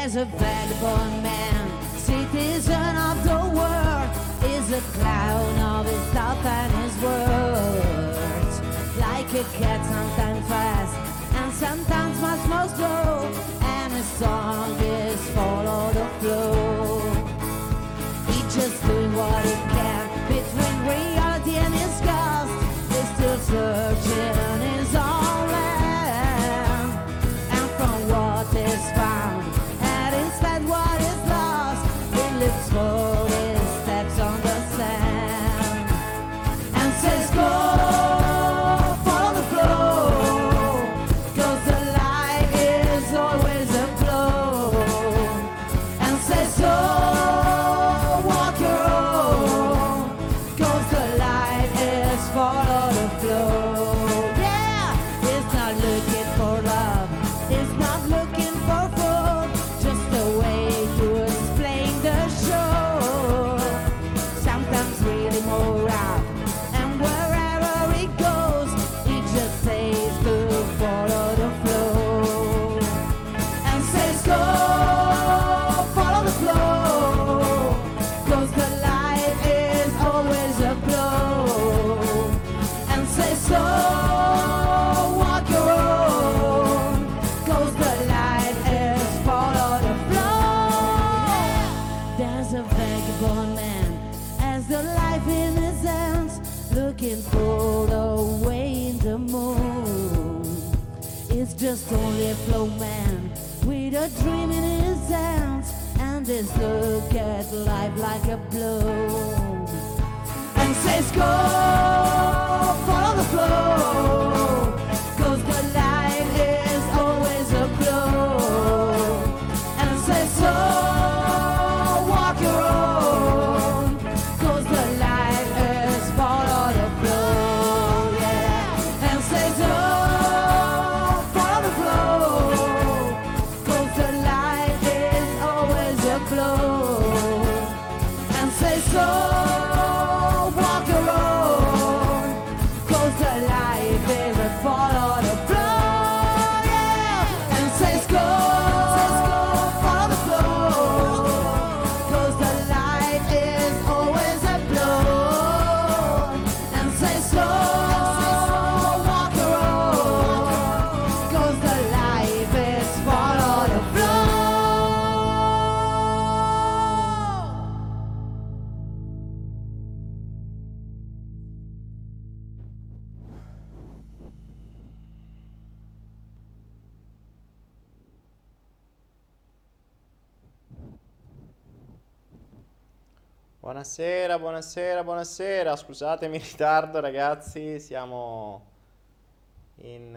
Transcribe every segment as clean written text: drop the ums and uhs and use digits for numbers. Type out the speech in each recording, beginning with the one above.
There's a vagabond man, citizen of the world, is a clown of his thought and his words. Like a cat, sometimes fast and sometimes much more slow, and his song is follow the flow. He just doing what he can between reality and his ghost. He's still searching his own land, and from what is found and instead what is lost, he lives for his steps on the sand and says go. Just only a flow man with a dream in his hands, and this look at life like a blow, and says go, follow the flow, cause the life is always a blow, and says so, walk your own, cause the life is follow the flow, yeah, and says go. Buonasera, buonasera, buonasera, scusatemi il ritardo ragazzi, siamo in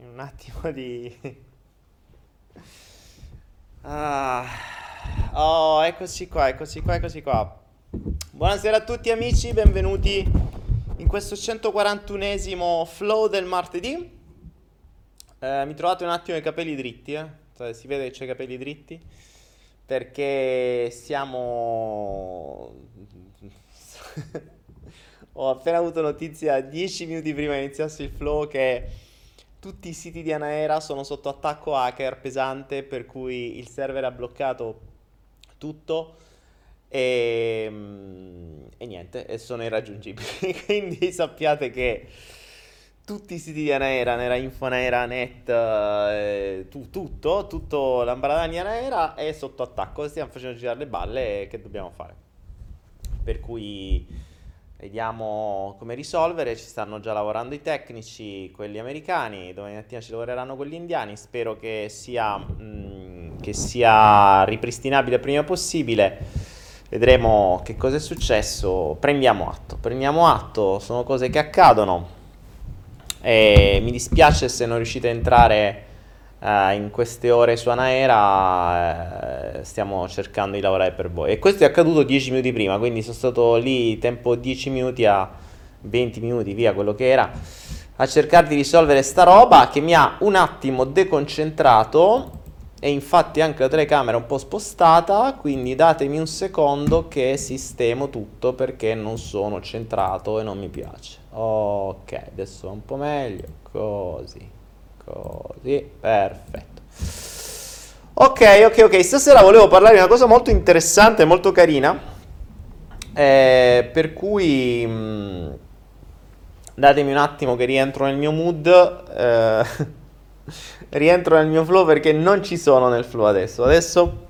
un attimo di... Oh, eccoci qua, eccoci qua, eccoci qua. Buonasera a tutti amici, benvenuti in questo 141° flow del martedì. Mi trovate un attimo i capelli dritti, si vede che c'è i capelli dritti. Perché ho appena avuto notizia 10 minuti prima iniziasse il flow che tutti i siti di Anahera sono sotto attacco hacker pesante, per cui il server ha bloccato tutto e niente, e sono irraggiungibili. Quindi sappiate che tutti i siti di Anahera, NeraInfo, NeraNet, tutto l'ambarada di Anahera è sotto attacco, stiamo facendo girare le balle, che dobbiamo fare? Per cui vediamo come risolvere, ci stanno già lavorando i tecnici, quelli americani, domani mattina ci lavoreranno quelli indiani, spero che sia ripristinabile prima possibile. Vedremo che cosa è successo, prendiamo atto, sono cose che accadono. E mi dispiace se non riuscite a entrare in queste ore su Anahera, stiamo cercando di lavorare per voi. E questo è accaduto 10 minuti prima, quindi sono stato lì tempo 10 minuti a 20 minuti, via quello che era, a cercare di risolvere sta roba che mi ha un attimo deconcentrato e infatti anche la telecamera è un po' spostata, quindi datemi un secondo che sistemo tutto perché non sono centrato e non mi piace. Ok, adesso è un po' meglio, così, perfetto. Ok, stasera volevo parlare di una cosa molto interessante, molto carina, per cui datemi un attimo che rientro nel mio mood, rientro nel mio flow, perché non ci sono nel flow adesso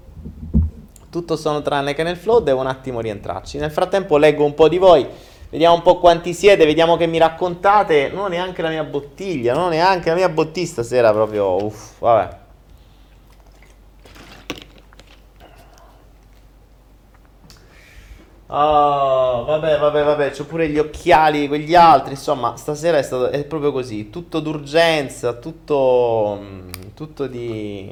tutto sono tranne che nel flow, devo un attimo rientrarci. Nel frattempo leggo un po' di voi, vediamo un po' quanti siete, vediamo che mi raccontate. Non ho neanche la mia bottiglia, non ho neanche la mia bottiglia stasera, proprio uff, vabbè. Oh, vabbè, c'ho pure gli occhiali, quegli altri, insomma, stasera è proprio così, tutto d'urgenza, tutto di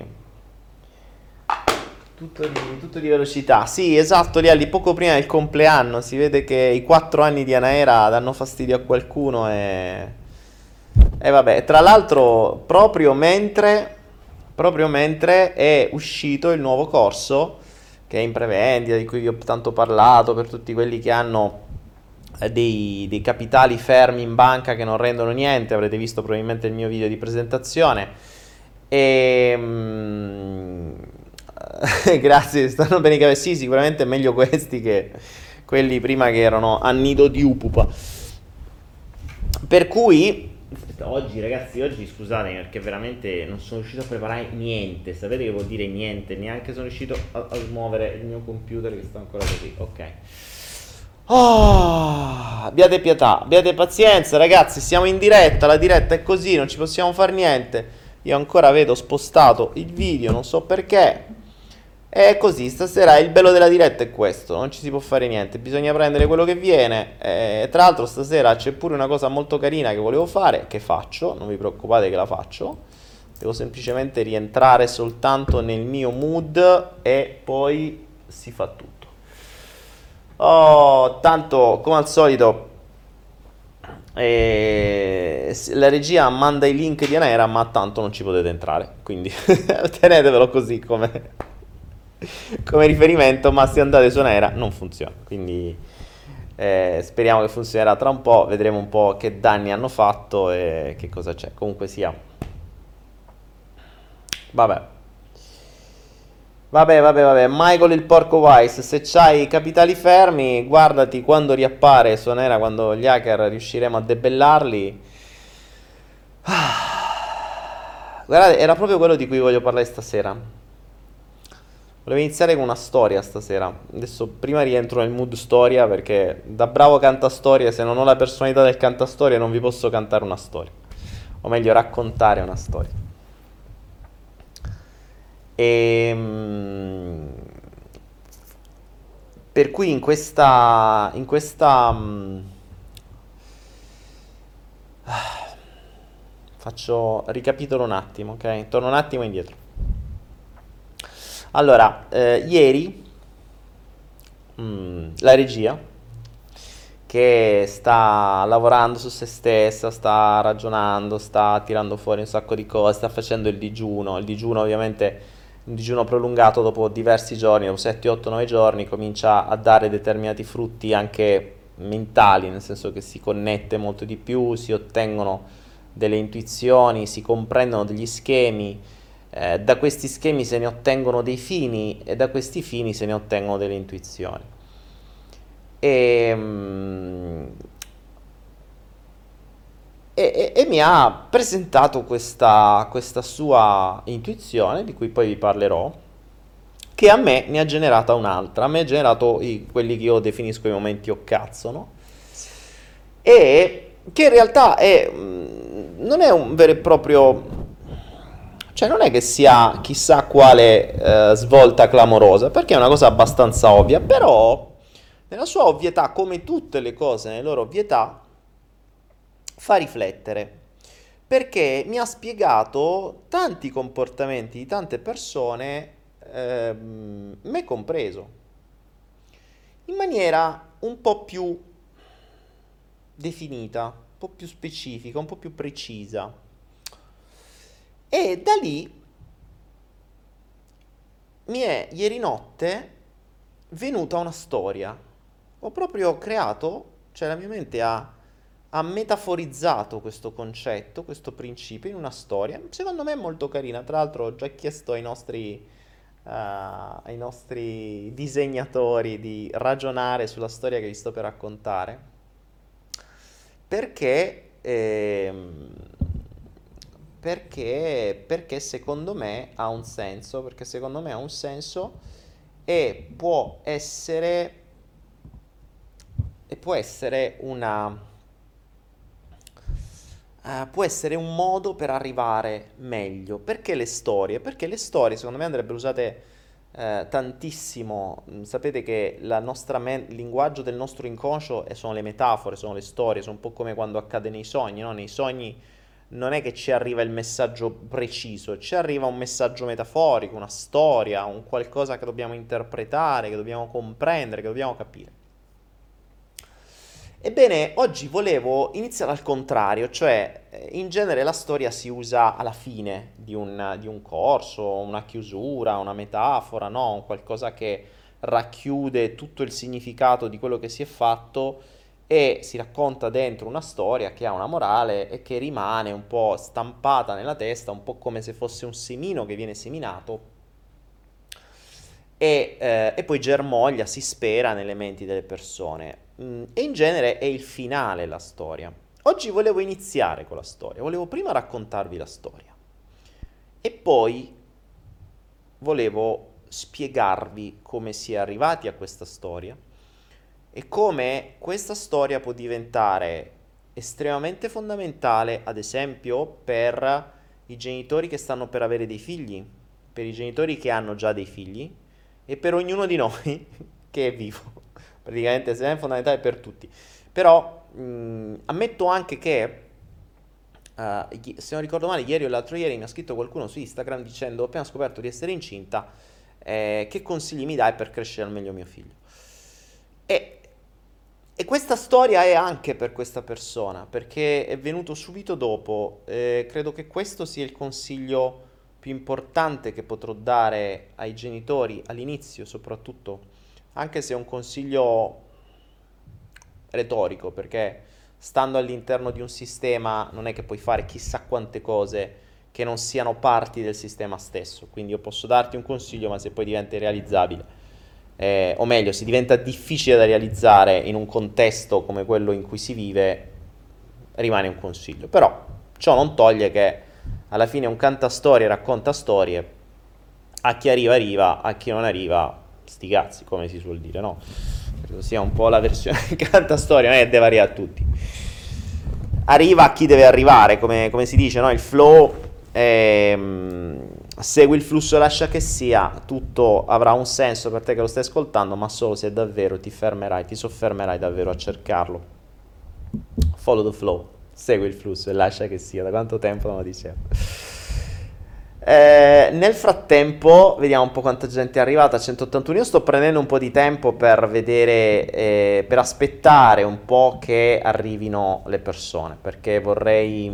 velocità. Sì, esatto, lì poco prima del compleanno, si vede che i 4 anni di Anahera danno fastidio a qualcuno e vabbè, tra l'altro proprio mentre è uscito il nuovo corso che è in prevendita, di cui vi ho tanto parlato, per tutti quelli che hanno dei capitali fermi in banca che non rendono niente. Avrete visto probabilmente il mio video di presentazione. Grazie, stanno bene i capelli. Sì, sicuramente meglio questi che quelli prima che erano a nido di upupa. Per cui... Oggi ragazzi, scusatemi perché veramente non sono riuscito a preparare niente. Sapete che vuol dire niente? Neanche sono riuscito a smuovere il mio computer che sta ancora così. Ok. Oh, abbiate pietà, abbiate pazienza ragazzi, siamo in diretta, la diretta è così, non ci possiamo fare niente. Io ancora vedo spostato il video, non so perché. È così, stasera il bello della diretta è questo, non ci si può fare niente, bisogna prendere quello che viene. Tra l'altro stasera c'è pure una cosa molto carina che volevo fare, che faccio, non vi preoccupate che la faccio, devo semplicemente rientrare soltanto nel mio mood e poi si fa tutto. Oh, tanto come al solito la regia manda i link di Anahera, ma tanto non ci potete entrare, quindi tenetevelo così come riferimento, ma se andate su Anahera non funziona, quindi speriamo che funzionerà tra un po', vedremo un po' che danni hanno fatto e che cosa c'è, comunque sia vabbè. Michael il porco wise, se c'hai i capitali fermi guardati quando riappare su Anahera, quando gli hacker riusciremo a debellarli. Guardate, era proprio quello di cui voglio parlare stasera. Volevo iniziare con una storia stasera. Adesso prima rientro nel mood storia, perché da bravo cantastorie, se non ho la personalità del cantastorie non vi posso cantare una storia. O meglio, raccontare una storia. Per cui ricapitolo un attimo, ok? Torno un attimo indietro. Allora, ieri la regia, che sta lavorando su se stessa, sta ragionando, sta tirando fuori un sacco di cose, sta facendo il digiuno ovviamente, un digiuno prolungato dopo diversi giorni, dopo 7, 8, 9 giorni, comincia a dare determinati frutti anche mentali, nel senso che si connette molto di più, si ottengono delle intuizioni, si comprendono degli schemi. Da questi schemi se ne ottengono dei fini e da questi fini se ne ottengono delle intuizioni. E mi ha presentato questa sua intuizione, di cui poi vi parlerò, che a me ne ha generata un'altra. A me ha generato quelli che io definisco i momenti o cazzo, no? E che in realtà non è un vero e proprio... Cioè non è che sia chissà quale svolta clamorosa, perché è una cosa abbastanza ovvia, però nella sua ovvietà, come tutte le cose nelle loro ovvietà, fa riflettere, perché mi ha spiegato tanti comportamenti di tante persone, me compreso, in maniera un po' più definita, un po' più specifica, un po' più precisa. E da lì mi è ieri notte venuta una storia. Ho proprio creato, cioè la mia mente ha metaforizzato questo concetto, questo principio in una storia. Secondo me è molto carina. Tra l'altro ho già chiesto ai nostri ai nostri disegnatori di ragionare sulla storia che vi sto per raccontare, perché secondo me ha un senso, e può essere una può essere un modo per arrivare meglio. Perché le storie? Perché le storie secondo me andrebbero usate tantissimo. Sapete che la nostra il linguaggio del nostro inconscio sono le metafore, sono le storie, sono un po' come quando accade nei sogni, no? Nei sogni non è che ci arriva il messaggio preciso, ci arriva un messaggio metaforico, una storia, un qualcosa che dobbiamo interpretare, che dobbiamo comprendere, che dobbiamo capire. Ebbene, oggi volevo iniziare al contrario, cioè in genere la storia si usa alla fine di un corso, una chiusura, una metafora, no? Un qualcosa che racchiude tutto il significato di quello che si è fatto e si racconta dentro una storia che ha una morale e che rimane un po' stampata nella testa, un po' come se fosse un semino che viene seminato e poi germoglia, si spera, nelle menti delle persone. E in genere è il finale la storia. Oggi volevo iniziare con la storia, volevo prima raccontarvi la storia e poi volevo spiegarvi come si è arrivati a questa storia e come questa storia può diventare estremamente fondamentale, ad esempio, per i genitori che stanno per avere dei figli, per i genitori che hanno già dei figli e per ognuno di noi che è vivo. Praticamente è fondamentale per tutti. Però ammetto anche che se non ricordo male ieri o l'altro ieri mi ha scritto qualcuno su Instagram dicendo: ho appena scoperto di essere incinta, che consigli mi dai per crescere al meglio mio figlio? E questa storia è anche per questa persona, perché è venuto subito dopo. Credo che questo sia il consiglio più importante che potrò dare ai genitori all'inizio, soprattutto, anche se è un consiglio retorico, perché stando all'interno di un sistema non è che puoi fare chissà quante cose che non siano parti del sistema stesso. Quindi io posso darti un consiglio, ma se poi diventa irrealizzabile, o meglio, se diventa difficile da realizzare in un contesto come quello in cui si vive, rimane un consiglio. Però ciò non toglie che alla fine un cantastorie racconta storie, a chi arriva arriva, a chi non arriva sti cazzi, come si suol dire, no? Credo sia un po' la versione cantastoria, non è che deve arrivare a tutti. Arriva a chi deve arrivare, come si dice, no? Il flow, segui il flusso e lascia che sia, tutto avrà un senso per te che lo stai ascoltando, ma solo se davvero ti soffermerai davvero a cercarlo. Follow the flow, segui il flusso e lascia che sia, da quanto tempo non lo dicevo. Nel frattempo vediamo un po' quanta gente è arrivata. 181, io sto prendendo un po' di tempo per vedere, per aspettare un po' che arrivino le persone, perché vorrei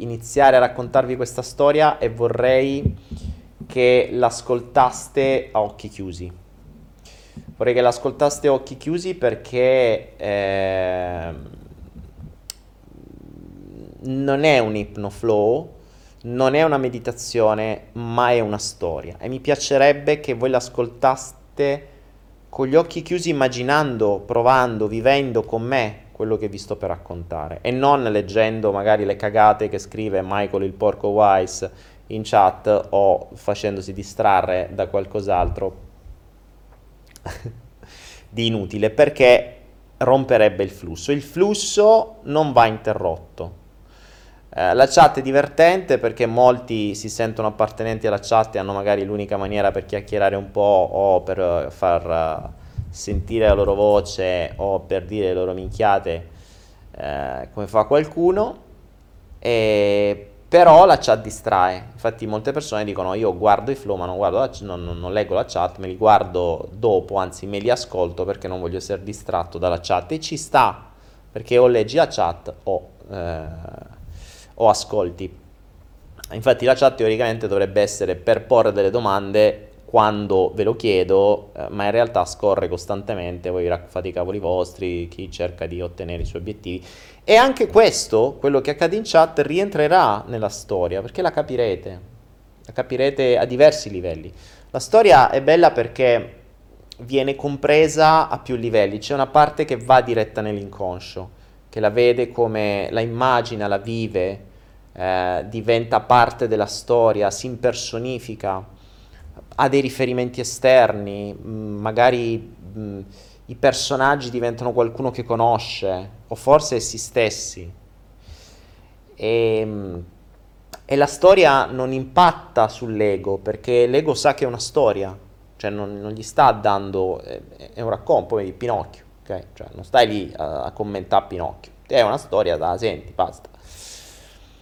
iniziare a raccontarvi questa storia e vorrei che l'ascoltaste a occhi chiusi. Vorrei che l'ascoltaste a occhi chiusi perché non è un ipnoflow, non è una meditazione, ma è una storia. E mi piacerebbe che voi l'ascoltaste con gli occhi chiusi, immaginando, provando, vivendo con me quello che vi sto per raccontare. E non leggendo magari le cagate che scrive Michael il porco Wise in chat o facendosi distrarre da qualcos'altro di inutile, perché romperebbe il flusso. Il flusso non va interrotto. La chat è divertente perché molti si sentono appartenenti alla chat e hanno magari l'unica maniera per chiacchierare un po' o per far sentire la loro voce o per dire le loro minchiate, come fa qualcuno, però la chat distrae. Infatti molte persone dicono: io guardo i flow ma non guardo non leggo la chat, me li guardo dopo, anzi me li ascolto perché non voglio essere distratto dalla chat. E ci sta, perché o leggi la chat o ascolti. Infatti la chat teoricamente dovrebbe essere per porre delle domande quando ve lo chiedo, ma in realtà scorre costantemente, voi fate i cavoli vostri, chi cerca di ottenere i suoi obiettivi. E anche questo, quello che accade in chat, rientrerà nella storia, perché la capirete. La capirete a diversi livelli. La storia è bella perché viene compresa a più livelli. C'è una parte che va diretta nell'inconscio, che la vede come la immagina, la vive, diventa parte della storia, si impersonifica, ha dei riferimenti esterni, magari i personaggi diventano qualcuno che conosce o forse essi stessi. E la storia non impatta sull'ego, perché l'ego sa che è una storia, cioè non gli sta dando, è un racconto di Pinocchio, okay? Cioè non stai lì a commentare Pinocchio, è una storia da senti, basta.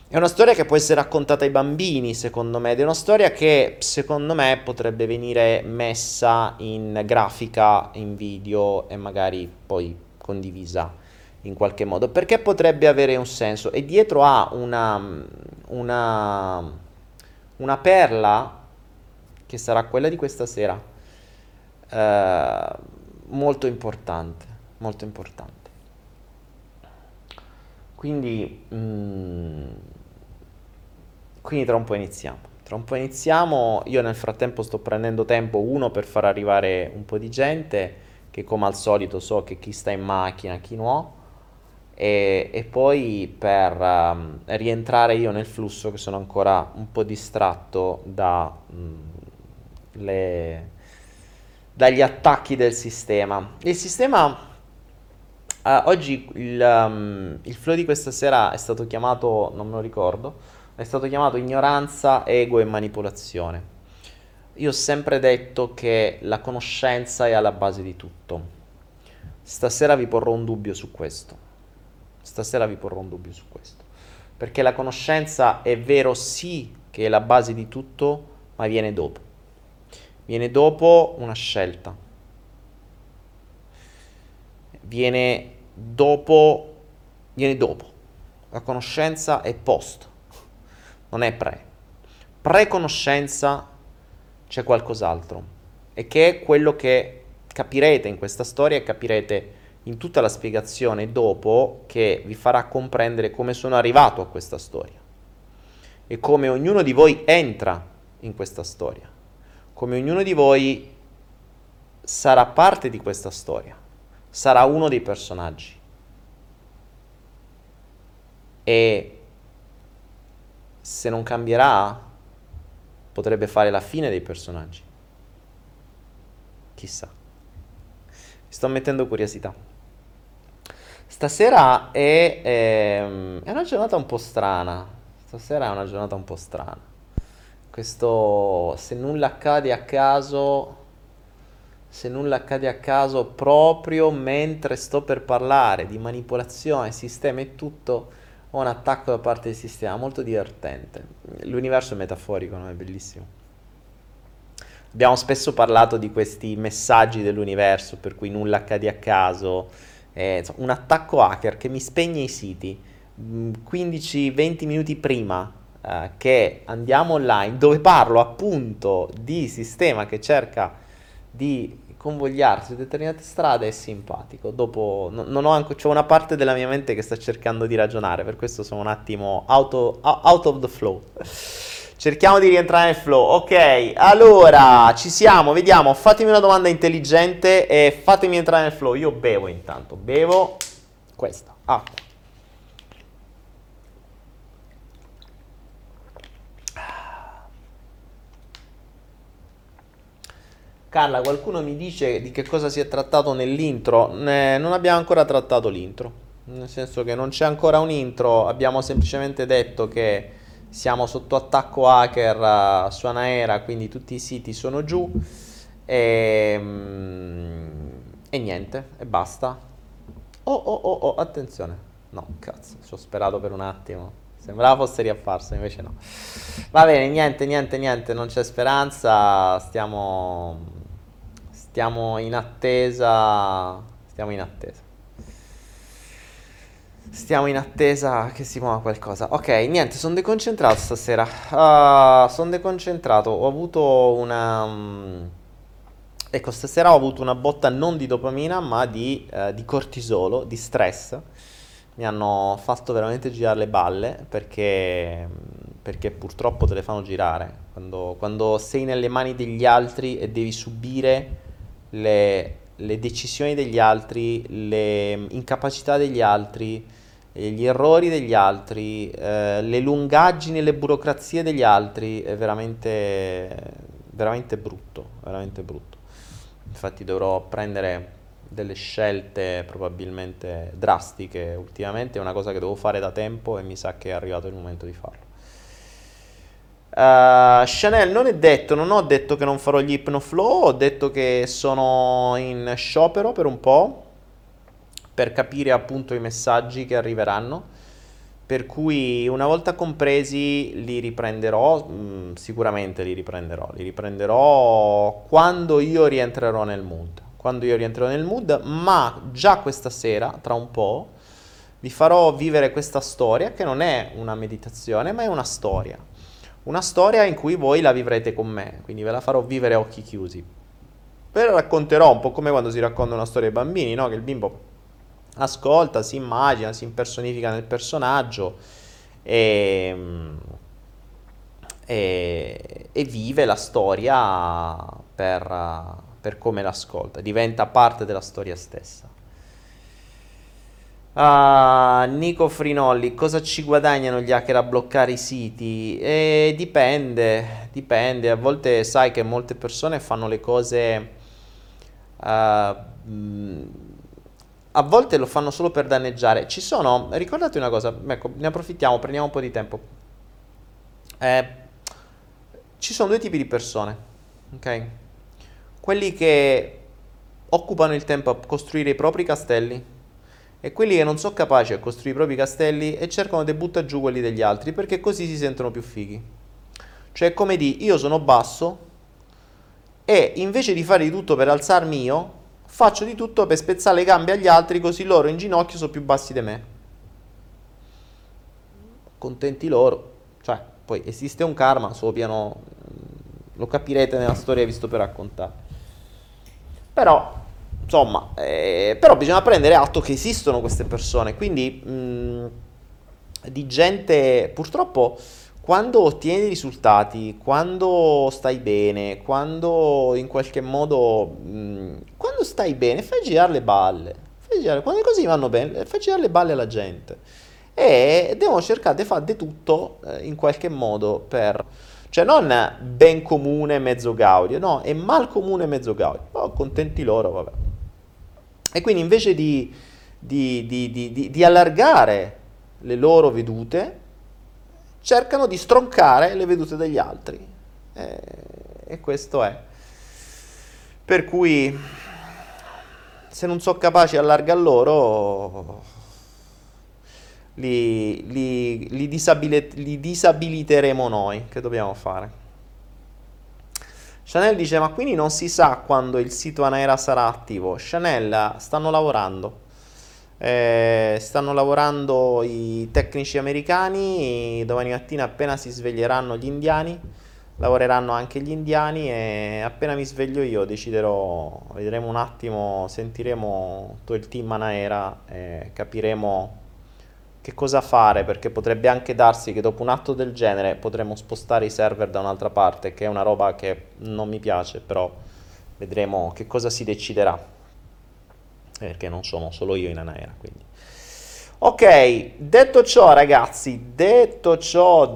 È una storia che può essere raccontata ai bambini, secondo me, ed è una storia che, secondo me, potrebbe venire messa in grafica, in video e magari poi condivisa in qualche modo, perché potrebbe avere un senso. E dietro ha una perla, che sarà quella di questa sera, molto importante, molto importante. Quindi, tra un po' iniziamo. Io nel frattempo sto prendendo tempo, uno, per far arrivare un po' di gente, che come al solito so che chi sta in macchina, chi no, e poi per rientrare io nel flusso, che sono ancora un po' distratto dagli attacchi del sistema. Il sistema... oggi il flow di questa sera è stato chiamato, non me lo ricordo, è stato chiamato ignoranza, ego e manipolazione. Io ho sempre detto che la conoscenza è alla base di tutto. Stasera vi porrò un dubbio su questo. Perché la conoscenza è vero sì che è la base di tutto, ma viene dopo. Viene dopo una scelta. Viene dopo. La conoscenza è post, non è pre. Pre-conoscenza c'è qualcos'altro, e che è quello che capirete in questa storia e capirete in tutta la spiegazione dopo, che vi farà comprendere come sono arrivato a questa storia e come ognuno di voi entra in questa storia, come ognuno di voi sarà parte di questa storia. Sarà uno dei personaggi. E se non cambierà, potrebbe fare la fine dei personaggi. Chissà. Mi sto mettendo curiosità. Stasera è una giornata un po' strana. Questo, se nulla accade a caso... proprio mentre sto per parlare di manipolazione, sistema e tutto, ho un attacco da parte del sistema, molto divertente. L'universo è metaforico, no? È bellissimo. Abbiamo spesso parlato di questi messaggi dell'universo, per cui nulla accade a caso, un attacco hacker che mi spegne i siti 15-20 minuti prima che andiamo online, dove parlo appunto di sistema che cerca di convogliarsi determinate strade, è simpatico. Dopo c'è una parte della mia mente che sta cercando di ragionare, per questo sono un attimo out of the flow. Cerchiamo di rientrare nel flow. Ok, allora ci siamo, vediamo, fatemi una domanda intelligente e fatemi entrare nel flow. Io bevo intanto, bevo questa acqua. Carla, qualcuno mi dice di che cosa si è trattato nell'intro? Non abbiamo ancora trattato l'intro, nel senso che non c'è ancora un intro, abbiamo semplicemente detto che siamo sotto attacco hacker su Anahera, quindi tutti i siti sono giù, e niente, e basta. Oh, attenzione, no, cazzo, ci ho sperato per un attimo. Sembrava fosse riaffarso, invece no. Va bene, niente, non c'è speranza, stiamo in attesa che si muova qualcosa. Ok, niente, sono deconcentrato stasera, ho avuto stasera ho avuto una botta non di dopamina ma di cortisolo, di stress. Mi hanno fatto veramente girare le balle, perché perché purtroppo te le fanno girare. Quando sei nelle mani degli altri e devi subire le decisioni degli altri, le incapacità degli altri, gli errori degli altri, le lungaggini e le burocrazie degli altri, è veramente brutto, veramente brutto. Infatti dovrò prendere delle scelte probabilmente drastiche ultimamente, è una cosa che devo fare da tempo e mi sa che è arrivato il momento di farlo. Chanel, non ho detto che non farò gli ipnoflow, ho detto che sono in sciopero per un po' per capire appunto i messaggi che arriveranno, per cui una volta compresi li riprenderò, sicuramente li riprenderò quando io rientrerò nel mood, ma già questa sera, tra un po', vi farò vivere questa storia che non è una meditazione ma è una storia in cui voi la vivrete con me, quindi ve la farò vivere a occhi chiusi. Ve la racconterò un po' come quando si racconta una storia ai bambini, no? Che il bimbo ascolta, si immagina, si impersonifica nel personaggio e vive la storia per come l'ascolta, diventa parte della storia stessa. Nico Frinolli, cosa ci guadagnano gli hacker a bloccare i siti? Dipende, a volte sai che molte persone fanno le cose, a volte lo fanno solo per danneggiare. Ci sono, ricordate una cosa, ecco, ne approfittiamo, prendiamo un po' di tempo. Ci sono due tipi di persone, ok? Quelli che occupano il tempo a costruire i propri castelli e quelli che non sono capaci a costruire i propri castelli e cercano di buttare giù quelli degli altri perché così si sentono più fighi. Cioè, come di io sono basso e invece di fare di tutto per alzarmi io, faccio di tutto per spezzare le gambe agli altri così loro in ginocchio sono più bassi di me. Contenti loro. Cioè, poi esiste un karma, solo piano lo capirete nella storia visto per raccontare. Però insomma, però bisogna prendere atto che esistono queste persone, quindi di gente, purtroppo, quando ottieni risultati, quando stai bene, quando in qualche modo, quando stai bene, fai girare le balle, quando le cose vanno bene, fai girare le balle alla gente e devono cercare di fare di tutto in qualche modo per... Cioè non ben comune mezzo gaudio, no, è mal comune mezzo gaudio, oh, contenti loro, vabbè. E quindi invece di allargare le loro vedute, cercano di stroncare le vedute degli altri. E questo è. Per cui, se non sono capaci di allargar loro, li disabiliteremo noi. Che dobbiamo fare? Chanel dice, ma quindi non si sa quando il sito Anahera sarà attivo? Chanel, stanno lavorando i tecnici americani, domani mattina appena si sveglieranno gli indiani, lavoreranno anche gli indiani e appena mi sveglio io deciderò, vedremo un attimo, sentiremo tutto il team Anahera e capiremo che cosa fare, perché potrebbe anche darsi che dopo un atto del genere potremmo spostare i server da un'altra parte, che è una roba che non mi piace, però vedremo che cosa si deciderà, perché non sono solo io in Anahera, quindi. Ok, detto ciò ragazzi, detto ciò,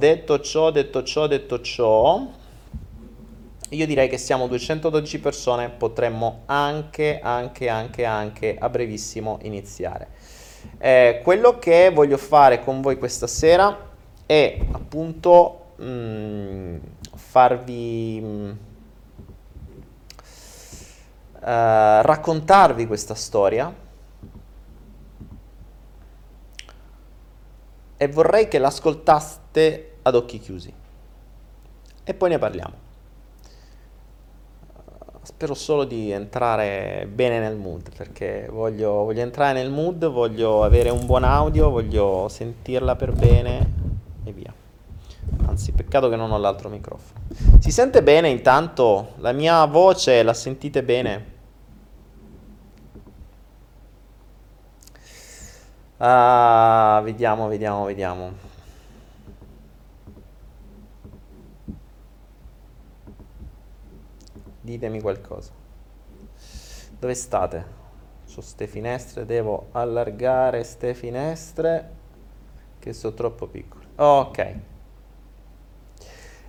io direi che siamo 212 persone, potremmo anche a brevissimo iniziare. Quello che voglio fare con voi questa sera è appunto raccontarvi questa storia e vorrei che l'ascoltaste ad occhi chiusi e poi ne parliamo. Spero solo di entrare bene nel mood, perché voglio entrare nel mood, voglio avere un buon audio, voglio sentirla per bene e via. Anzi, peccato che non ho l'altro microfono. Si sente bene intanto? La mia voce la sentite bene? Vediamo. Ditemi qualcosa. Dove state? Su ste finestre, devo allargare ste finestre che sono troppo piccole. Ok.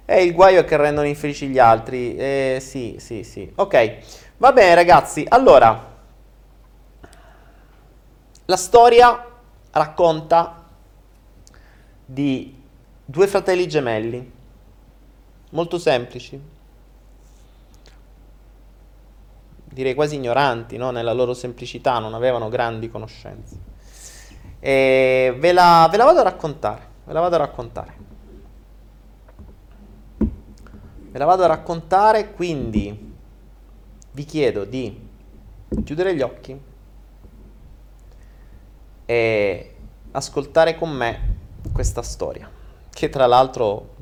E il guaio è che rendono infelici gli altri. Sì. Ok. Va bene, ragazzi. Allora, la storia racconta di due fratelli gemelli molto semplici, direi quasi ignoranti, no? Nella loro semplicità, non avevano grandi conoscenze. E ve la vado a raccontare, quindi vi chiedo di chiudere gli occhi e ascoltare con me questa storia, che tra l'altro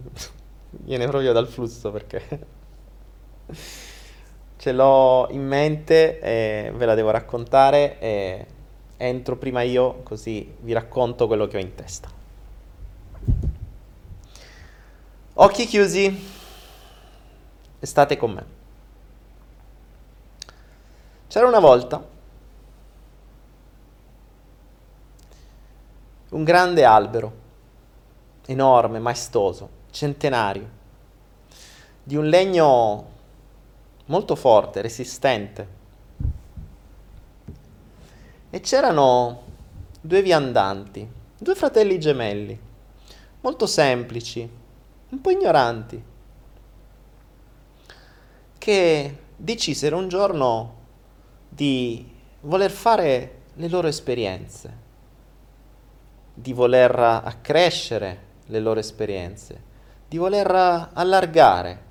viene proprio dal flusso, perché ce l'ho in mente e ve la devo raccontare, e entro prima io, così vi racconto quello che ho in testa. Occhi chiusi e state con me. C'era una volta un grande albero, enorme, maestoso, centenario, di un legno molto forte, resistente. E c'erano due viandanti, due fratelli gemelli, molto semplici, un po' ignoranti, che decisero un giorno di voler fare le loro esperienze, di voler accrescere le loro esperienze, di voler allargare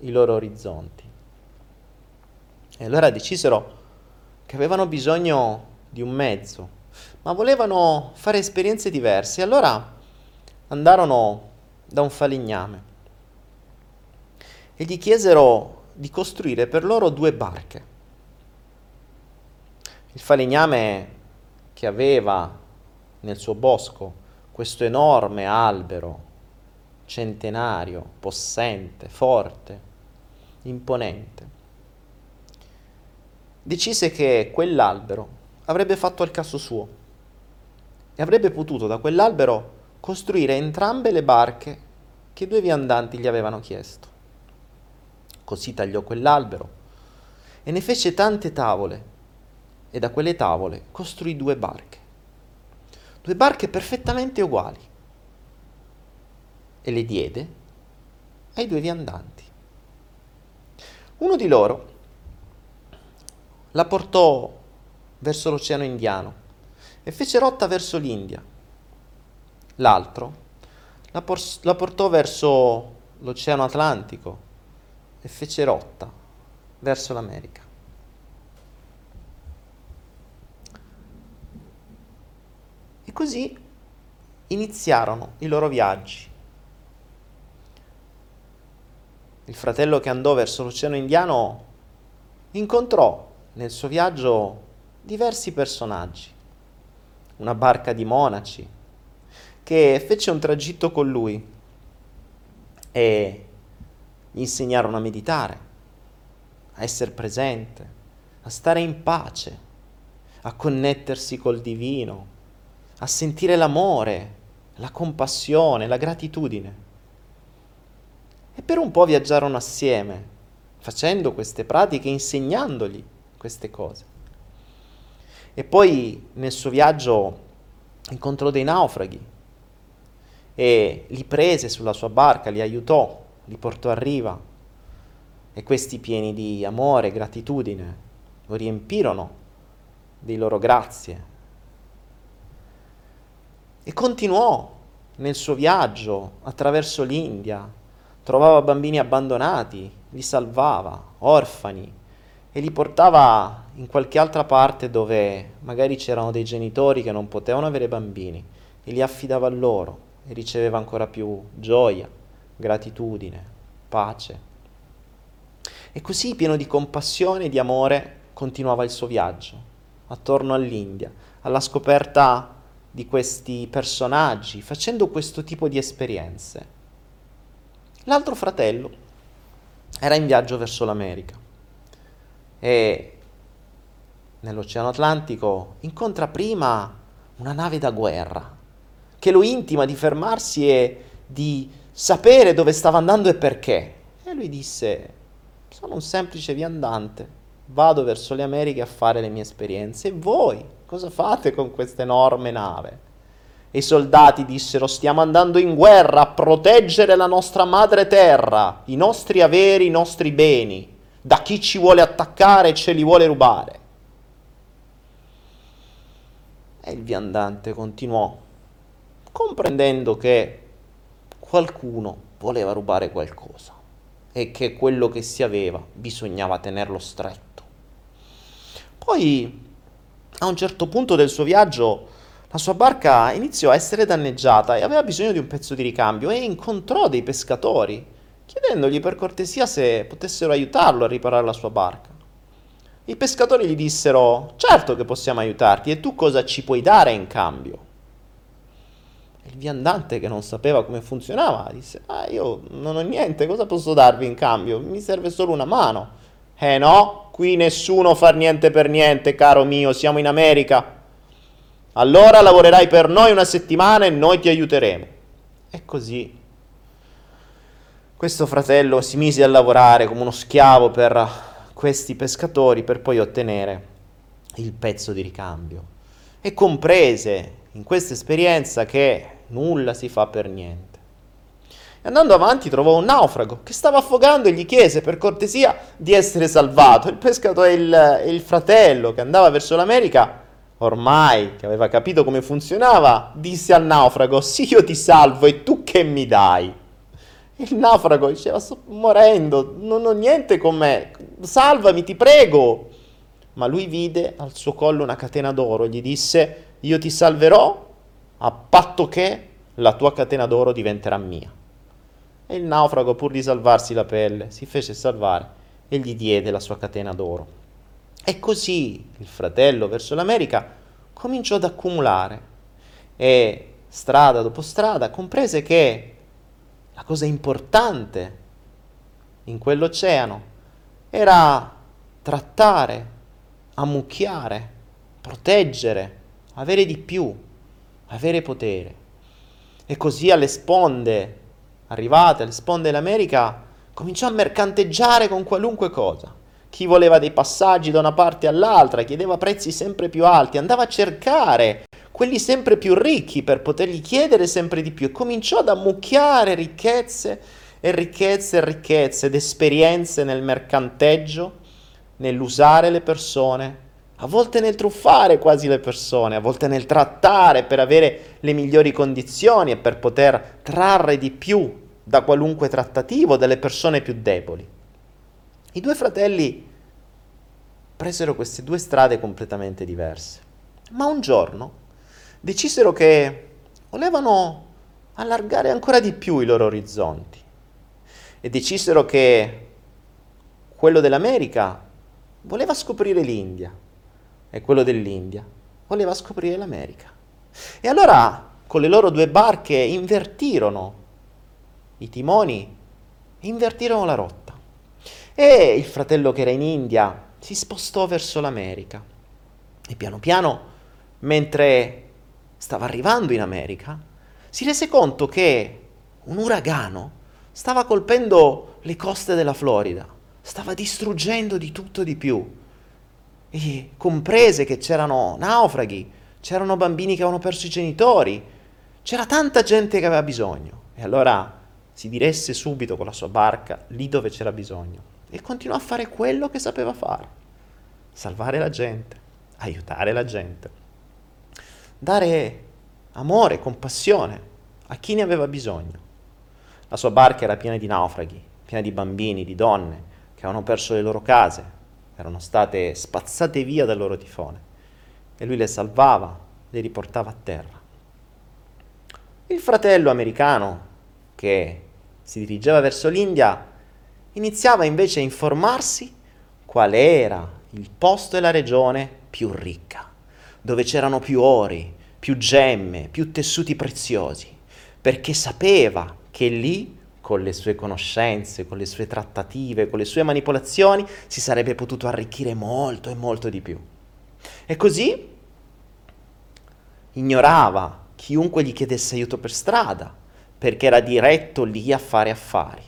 i loro orizzonti. E allora decisero che avevano bisogno di un mezzo, ma volevano fare esperienze diverse. E allora andarono da un falegname e gli chiesero di costruire per loro due barche. Il falegname, che aveva nel suo bosco questo enorme albero centenario, possente, forte, imponente, decise che quell'albero avrebbe fatto al caso suo e avrebbe potuto da quell'albero costruire entrambe le barche che due viandanti gli avevano chiesto. Così tagliò quell'albero e ne fece tante tavole, e da quelle tavole costruì due barche perfettamente uguali, e le diede ai due viandanti. Uno di loro la portò verso l'Oceano Indiano e fece rotta verso l'India. L'altro la portò verso l'Oceano Atlantico e fece rotta verso l'America. E così iniziarono i loro viaggi. Il fratello che andò verso l'Oceano Indiano incontrò nel suo viaggio diversi personaggi, una barca di monaci che fece un tragitto con lui e gli insegnarono a meditare, a essere presente, a stare in pace, a connettersi col divino, a sentire l'amore, la compassione, la gratitudine. E per un po' viaggiarono assieme, facendo queste pratiche, insegnandogli queste cose. E poi nel suo viaggio incontrò dei naufraghi e li prese sulla sua barca, li aiutò, li portò a riva, e questi, pieni di amore e gratitudine, lo riempirono dei loro grazie. E continuò nel suo viaggio attraverso l'India, trovava bambini abbandonati, li salvava, orfani, e li portava in qualche altra parte dove magari c'erano dei genitori che non potevano avere bambini, e li affidava a loro, e riceveva ancora più gioia, gratitudine, pace. E così, pieno di compassione e di amore, continuava il suo viaggio attorno all'India, alla scoperta di questi personaggi, facendo questo tipo di esperienze. L'altro fratello era in viaggio verso l'America e nell'Oceano Atlantico incontra prima una nave da guerra che lo intima di fermarsi e di sapere dove stava andando e perché. E lui disse: sono un semplice viandante, vado verso le Americhe a fare le mie esperienze. E voi cosa fate con questa enorme nave? E i soldati dissero: stiamo andando in guerra a proteggere la nostra madre terra, i nostri averi, i nostri beni, da chi ci vuole attaccare e ce li vuole rubare. E il viandante continuò, comprendendo che qualcuno voleva rubare qualcosa e che quello che si aveva bisognava tenerlo stretto. Poi, a un certo punto del suo viaggio, la sua barca iniziò a essere danneggiata e aveva bisogno di un pezzo di ricambio e incontrò dei pescatori, chiedendogli per cortesia se potessero aiutarlo a riparare la sua barca. I pescatori gli dissero: certo che possiamo aiutarti, e tu cosa ci puoi dare in cambio? Il viandante, che non sapeva come funzionava, disse: io non ho niente, cosa posso darvi in cambio? Mi serve solo una mano. No, qui nessuno fa niente per niente, caro mio, siamo in America. Allora lavorerai per noi 1 settimana e noi ti aiuteremo. E così questo fratello si mise a lavorare come uno schiavo per questi pescatori, per poi ottenere il pezzo di ricambio. E comprese in questa esperienza che nulla si fa per niente. E andando avanti trovò un naufrago che stava affogando e gli chiese per cortesia di essere salvato. Il pescatore, il fratello che andava verso l'America, ormai che aveva capito come funzionava, disse al naufrago: sì, io ti salvo, e tu che mi dai? Il naufrago diceva: sto morendo, non ho niente con me, salvami, ti prego. Ma lui vide al suo collo una catena d'oro e gli disse: io ti salverò a patto che la tua catena d'oro diventerà mia. E il naufrago, pur di salvarsi la pelle, si fece salvare e gli diede la sua catena d'oro. E così il fratello verso l'America cominciò ad accumulare e strada dopo strada comprese che la cosa importante in quell'oceano era trattare, ammucchiare, proteggere, avere di più, avere potere. E così alle sponde, arrivate alle sponde dell'America, cominciò a mercanteggiare con qualunque cosa. Chi voleva dei passaggi da una parte all'altra, chiedeva prezzi sempre più alti, andava a cercare quelli sempre più ricchi per potergli chiedere sempre di più, e cominciò ad ammucchiare ricchezze e ricchezze e ricchezze ed esperienze nel mercanteggio, nell'usare le persone, a volte nel truffare quasi le persone, a volte nel trattare per avere le migliori condizioni e per poter trarre di più da qualunque trattativo delle persone più deboli. I due fratelli presero queste due strade completamente diverse, ma un giorno decisero che volevano allargare ancora di più i loro orizzonti e decisero che quello dell'America voleva scoprire l'India e quello dell'India voleva scoprire l'America. E allora con le loro due barche invertirono i timoni e invertirono la rotta. E il fratello che era in India si spostò verso l'America e piano piano, mentre stava arrivando in America, si rese conto che un uragano stava colpendo le coste della Florida, stava distruggendo di tutto di più, e comprese che c'erano naufraghi, c'erano bambini che avevano perso i genitori, c'era tanta gente che aveva bisogno. E allora si diresse subito con la sua barca lì dove c'era bisogno e continuò a fare quello che sapeva fare: salvare la gente, aiutare la gente, dare amore, compassione a chi ne aveva bisogno. La sua barca era piena di naufraghi, piena di bambini, di donne che avevano perso le loro case, erano state spazzate via dal loro tifone, e lui le salvava, le riportava a terra. Il fratello americano che si dirigeva verso l'India iniziava invece a informarsi qual era il posto e la regione più ricca, dove c'erano più ori, più gemme, più tessuti preziosi, perché sapeva che lì, con le sue conoscenze, con le sue trattative, con le sue manipolazioni, si sarebbe potuto arricchire molto e molto di più. E così ignorava chiunque gli chiedesse aiuto per strada, perché era diretto lì a fare affari.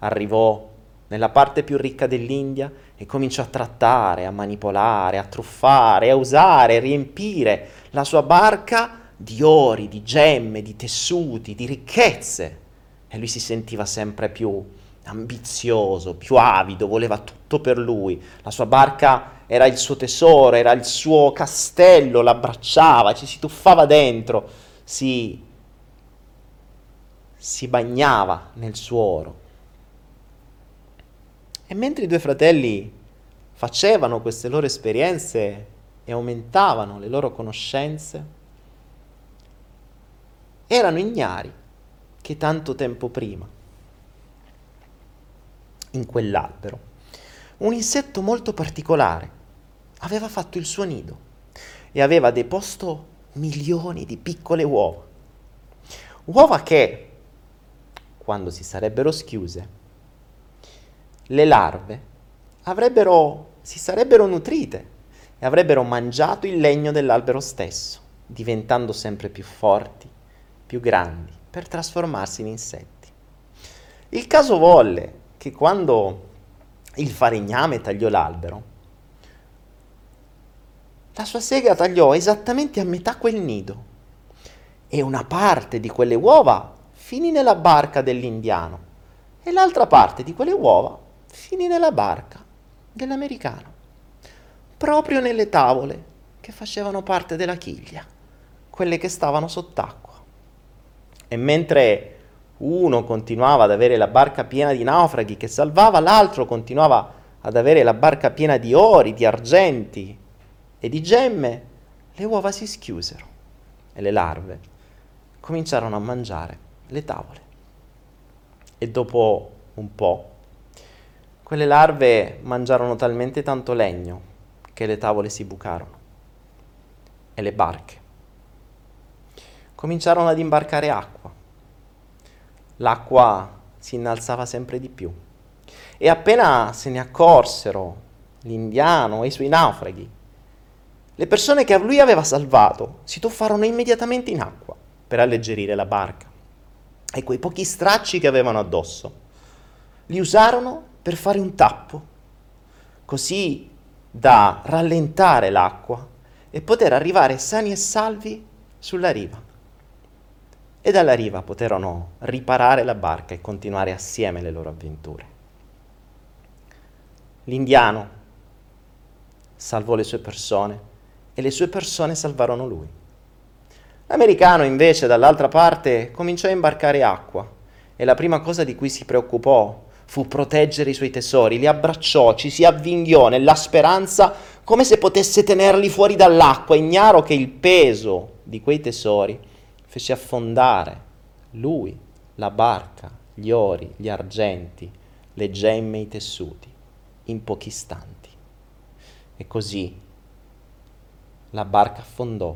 Arrivò nella parte più ricca dell'India e cominciò a trattare, a manipolare, a truffare, a usare, a riempire la sua barca di ori, di gemme, di tessuti, di ricchezze. E lui si sentiva sempre più ambizioso, più avido, voleva tutto per lui. La sua barca era il suo tesoro, era il suo castello, l'abbracciava, ci si tuffava dentro, si bagnava nel suo oro. E mentre i due fratelli facevano queste loro esperienze e aumentavano le loro conoscenze, erano ignari che tanto tempo prima, in quell'albero, un insetto molto particolare aveva fatto il suo nido e aveva deposto milioni di piccole uova. Uova che, quando si sarebbero schiuse, le larve si sarebbero nutrite e avrebbero mangiato il legno dell'albero stesso, diventando sempre più forti, più grandi, per trasformarsi in insetti. Il caso volle che quando il falegname tagliò l'albero, la sua sega tagliò esattamente a metà quel nido e una parte di quelle uova finì nella barca dell'indiano e l'altra parte di quelle uova finì nella barca dell'americano, proprio nelle tavole che facevano parte della chiglia, quelle che stavano sott'acqua. E mentre uno continuava ad avere la barca piena di naufraghi che salvava, l'altro continuava ad avere la barca piena di ori, di argenti e di gemme, le uova si schiusero e le larve cominciarono a mangiare le tavole. E dopo un po', quelle larve mangiarono talmente tanto legno che le tavole si bucarono e le barche cominciarono ad imbarcare acqua. L'acqua si innalzava sempre di più e appena se ne accorsero l'indiano e i suoi naufraghi, le persone che lui aveva salvato si tuffarono immediatamente in acqua per alleggerire la barca e quei pochi stracci che avevano addosso li usarono per fare un tappo, così da rallentare l'acqua e poter arrivare sani e salvi sulla riva. E dalla riva poterono riparare la barca e continuare assieme le loro avventure. L'indiano salvò le sue persone e le sue persone salvarono lui. L'americano invece dall'altra parte cominciò a imbarcare acqua e la prima cosa di cui si preoccupò fu proteggere i suoi tesori, li abbracciò, ci si avvinghiò nella speranza come se potesse tenerli fuori dall'acqua, ignaro che il peso di quei tesori fece affondare lui, la barca, gli ori, gli argenti, le gemme, i tessuti, in pochi istanti. E così la barca affondò,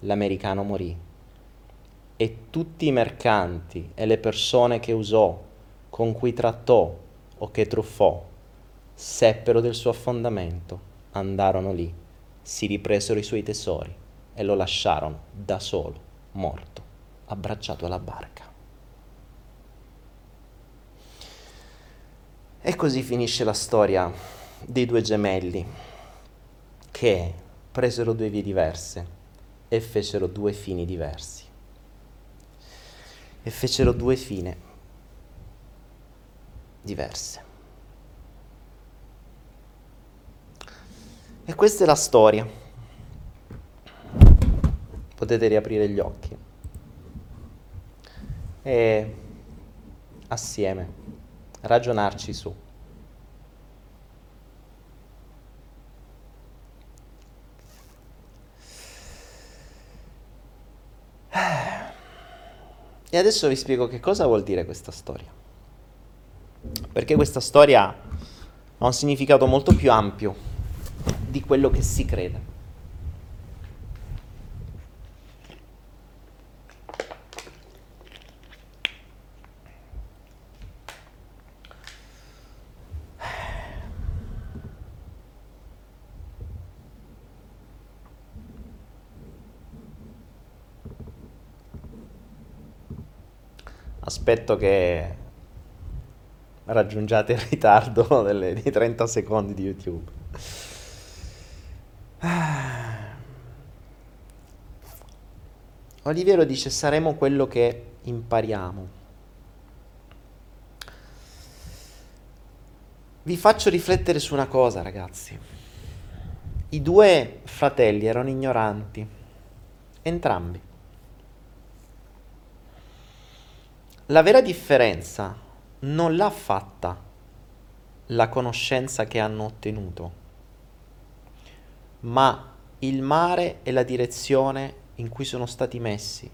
l'americano morì e tutti i mercanti e le persone che usò, con cui trattò o che truffò, seppero del suo affondamento, andarono lì, si ripresero i suoi tesori e lo lasciarono da solo, morto, abbracciato alla barca. E così finisce la storia dei due gemelli che presero due vie diverse e fecero due fini diversi. E fecero due fine diverse. E questa è la storia. Potete riaprire gli occhi e assieme ragionarci su. E adesso vi spiego che cosa vuol dire questa storia, perché questa storia ha un significato molto più ampio di quello che si crede. Aspetto che raggiungiate il ritardo di 30 secondi di YouTube. Oliviero dice: saremo quello che impariamo. Vi faccio riflettere su una cosa, ragazzi. I due fratelli erano ignoranti, entrambi. La vera differenza non l'ha fatta la conoscenza che hanno ottenuto, ma il mare e la direzione in cui sono stati messi.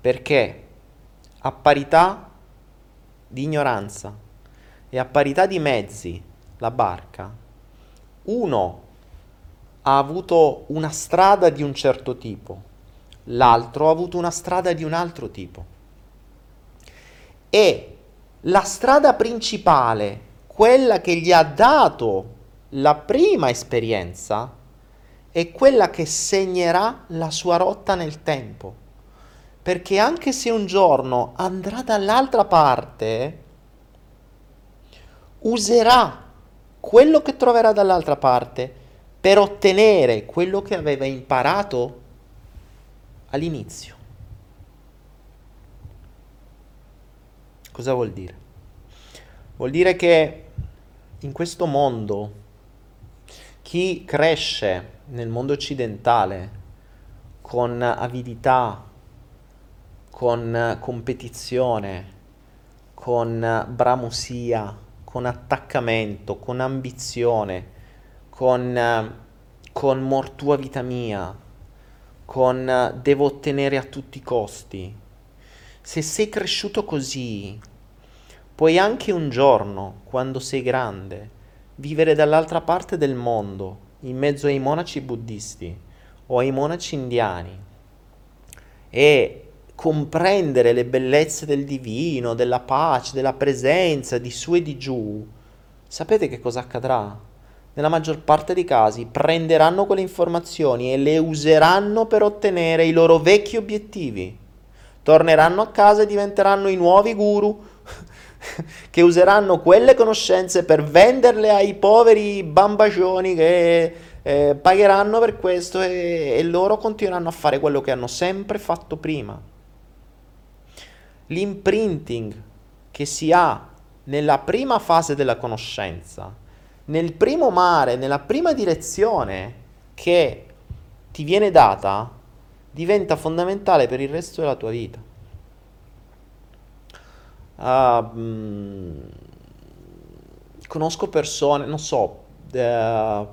Perché a parità di ignoranza e a parità di mezzi, la barca, uno ha avuto una strada di un certo tipo, l'altro ha avuto una strada di un altro tipo. E la strada principale, quella che gli ha dato la prima esperienza, è quella che segnerà la sua rotta nel tempo. Perché anche se un giorno andrà dall'altra parte, userà quello che troverà dall'altra parte per ottenere quello che aveva imparato all'inizio. Cosa vuol dire? Vuol dire che in questo mondo chi cresce nel mondo occidentale con avidità, con competizione, con bramosia, con attaccamento, con ambizione, con mortua vita mia, con devo ottenere a tutti i costi. Se sei cresciuto così, puoi anche un giorno, quando sei grande, vivere dall'altra parte del mondo, in mezzo ai monaci buddisti o ai monaci indiani, e comprendere le bellezze del divino, della pace, della presenza, di su e di giù. Sapete che cosa accadrà? Nella maggior parte dei casi prenderanno quelle informazioni e le useranno per ottenere i loro vecchi obiettivi. Torneranno a casa e diventeranno i nuovi guru che useranno quelle conoscenze per venderle ai poveri bambagioni che pagheranno per questo, e loro continueranno a fare quello che hanno sempre fatto prima. L'imprinting che si ha nella prima fase della conoscenza, nel primo mare, nella prima direzione che ti viene data, diventa fondamentale per il resto della tua vita. Conosco persone, non so, ecco,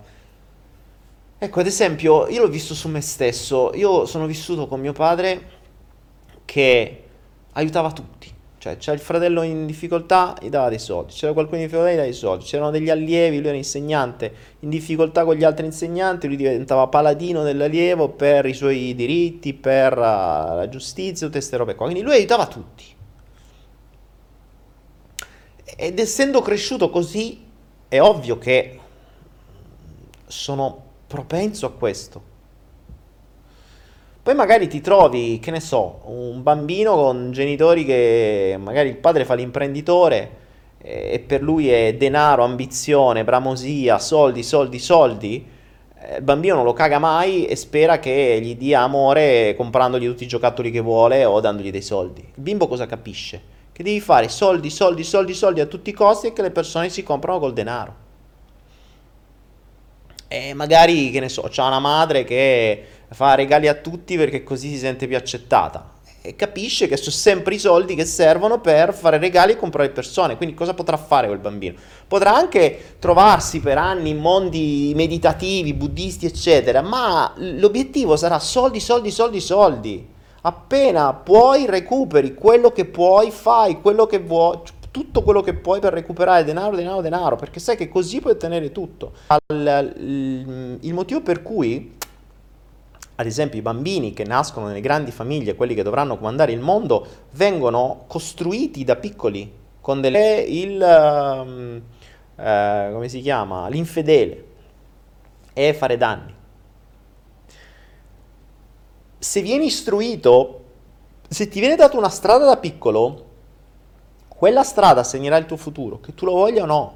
ad esempio, io l'ho visto su me stesso. Io sono vissuto con mio padre che aiutava tutti. Cioè, c'era il fratello in difficoltà, gli dava dei soldi, c'era qualcuno in difficoltà, gli dava dei soldi, c'erano degli allievi, lui era insegnante, in difficoltà con gli altri insegnanti, lui diventava paladino dell'allievo per i suoi diritti, per la giustizia, tutte queste robe qua, quindi lui aiutava tutti. Ed essendo cresciuto così, è ovvio che sono propenso a questo. Poi magari ti trovi, che ne so, un bambino con genitori che magari il padre fa l'imprenditore e per lui è denaro, ambizione, bramosia, soldi, soldi, soldi. Il bambino non lo caga mai e spera che gli dia amore comprandogli tutti i giocattoli che vuole o dandogli dei soldi. Il bimbo cosa capisce? Che devi fare soldi, soldi, soldi, soldi a tutti i costi e che le persone si comprano col denaro. E magari, che ne so, c'ha una madre che fa regali a tutti perché così si sente più accettata e capisce che sono sempre i soldi che servono per fare regali e comprare persone. Quindi cosa potrà fare quel bambino? Potrà anche trovarsi per anni in mondi meditativi, buddisti, eccetera, ma l'obiettivo sarà soldi, soldi, soldi, soldi. Appena puoi recuperi quello che puoi, fai quello che vuoi, tutto quello che puoi per recuperare denaro, denaro, denaro, perché sai che così puoi ottenere tutto. Il motivo per cui, ad esempio, i bambini che nascono nelle grandi famiglie, quelli che dovranno comandare il mondo, vengono costruiti da piccoli con come si chiama? L'infedele e fare danni. Se vieni istruito Se ti viene data una strada da piccolo, quella strada segnerà il tuo futuro, che tu lo voglia o no.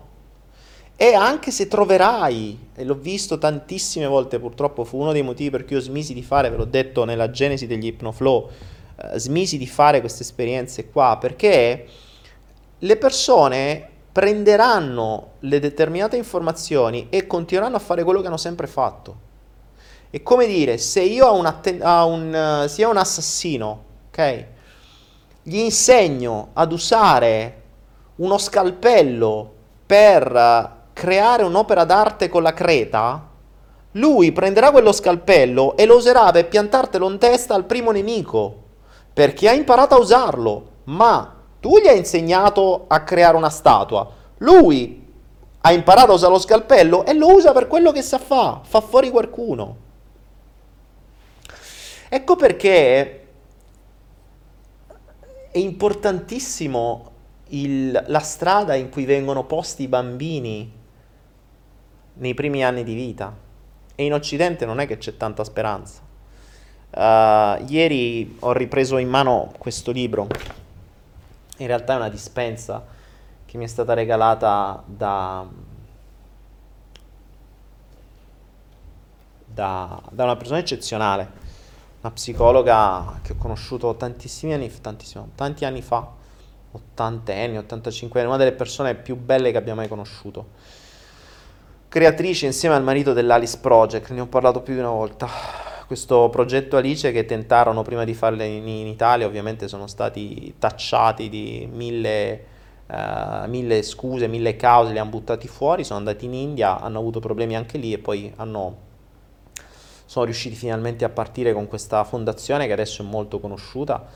E anche se troverai, e l'ho visto tantissime volte purtroppo, fu uno dei motivi per cui io smisi di fare, ve l'ho detto nella genesi degli ipnoflow, smisi di fare queste esperienze qua, perché le persone prenderanno le determinate informazioni e continueranno a fare quello che hanno sempre fatto. È come dire, se io sia un assassino, ok, gli insegno ad usare uno scalpello per creare un'opera d'arte con la creta, lui prenderà quello scalpello e lo userà per piantartelo in testa al primo nemico, perché ha imparato a usarlo, ma tu gli hai insegnato a creare una statua, lui ha imparato a usare lo scalpello e lo usa per quello che sa fa, fa fuori qualcuno. Ecco perché è importantissimo la strada in cui vengono posti i bambini nei primi anni di vita, e in Occidente non è che c'è tanta speranza. Ieri ho ripreso in mano questo libro, in realtà è una dispensa che mi è stata regalata da una persona eccezionale, una psicologa che ho conosciuto tanti anni fa, 80enni, 85enni, una delle persone più belle che abbia mai conosciuto, creatrice insieme al marito dell'Alice Project, ne ho parlato più di una volta, questo progetto Alice che tentarono prima di farle in Italia, ovviamente sono stati tacciati di mille scuse, mille cause, li hanno buttati fuori, sono andati in India, hanno avuto problemi anche lì e poi sono riusciti finalmente a partire con questa fondazione che adesso è molto conosciuta,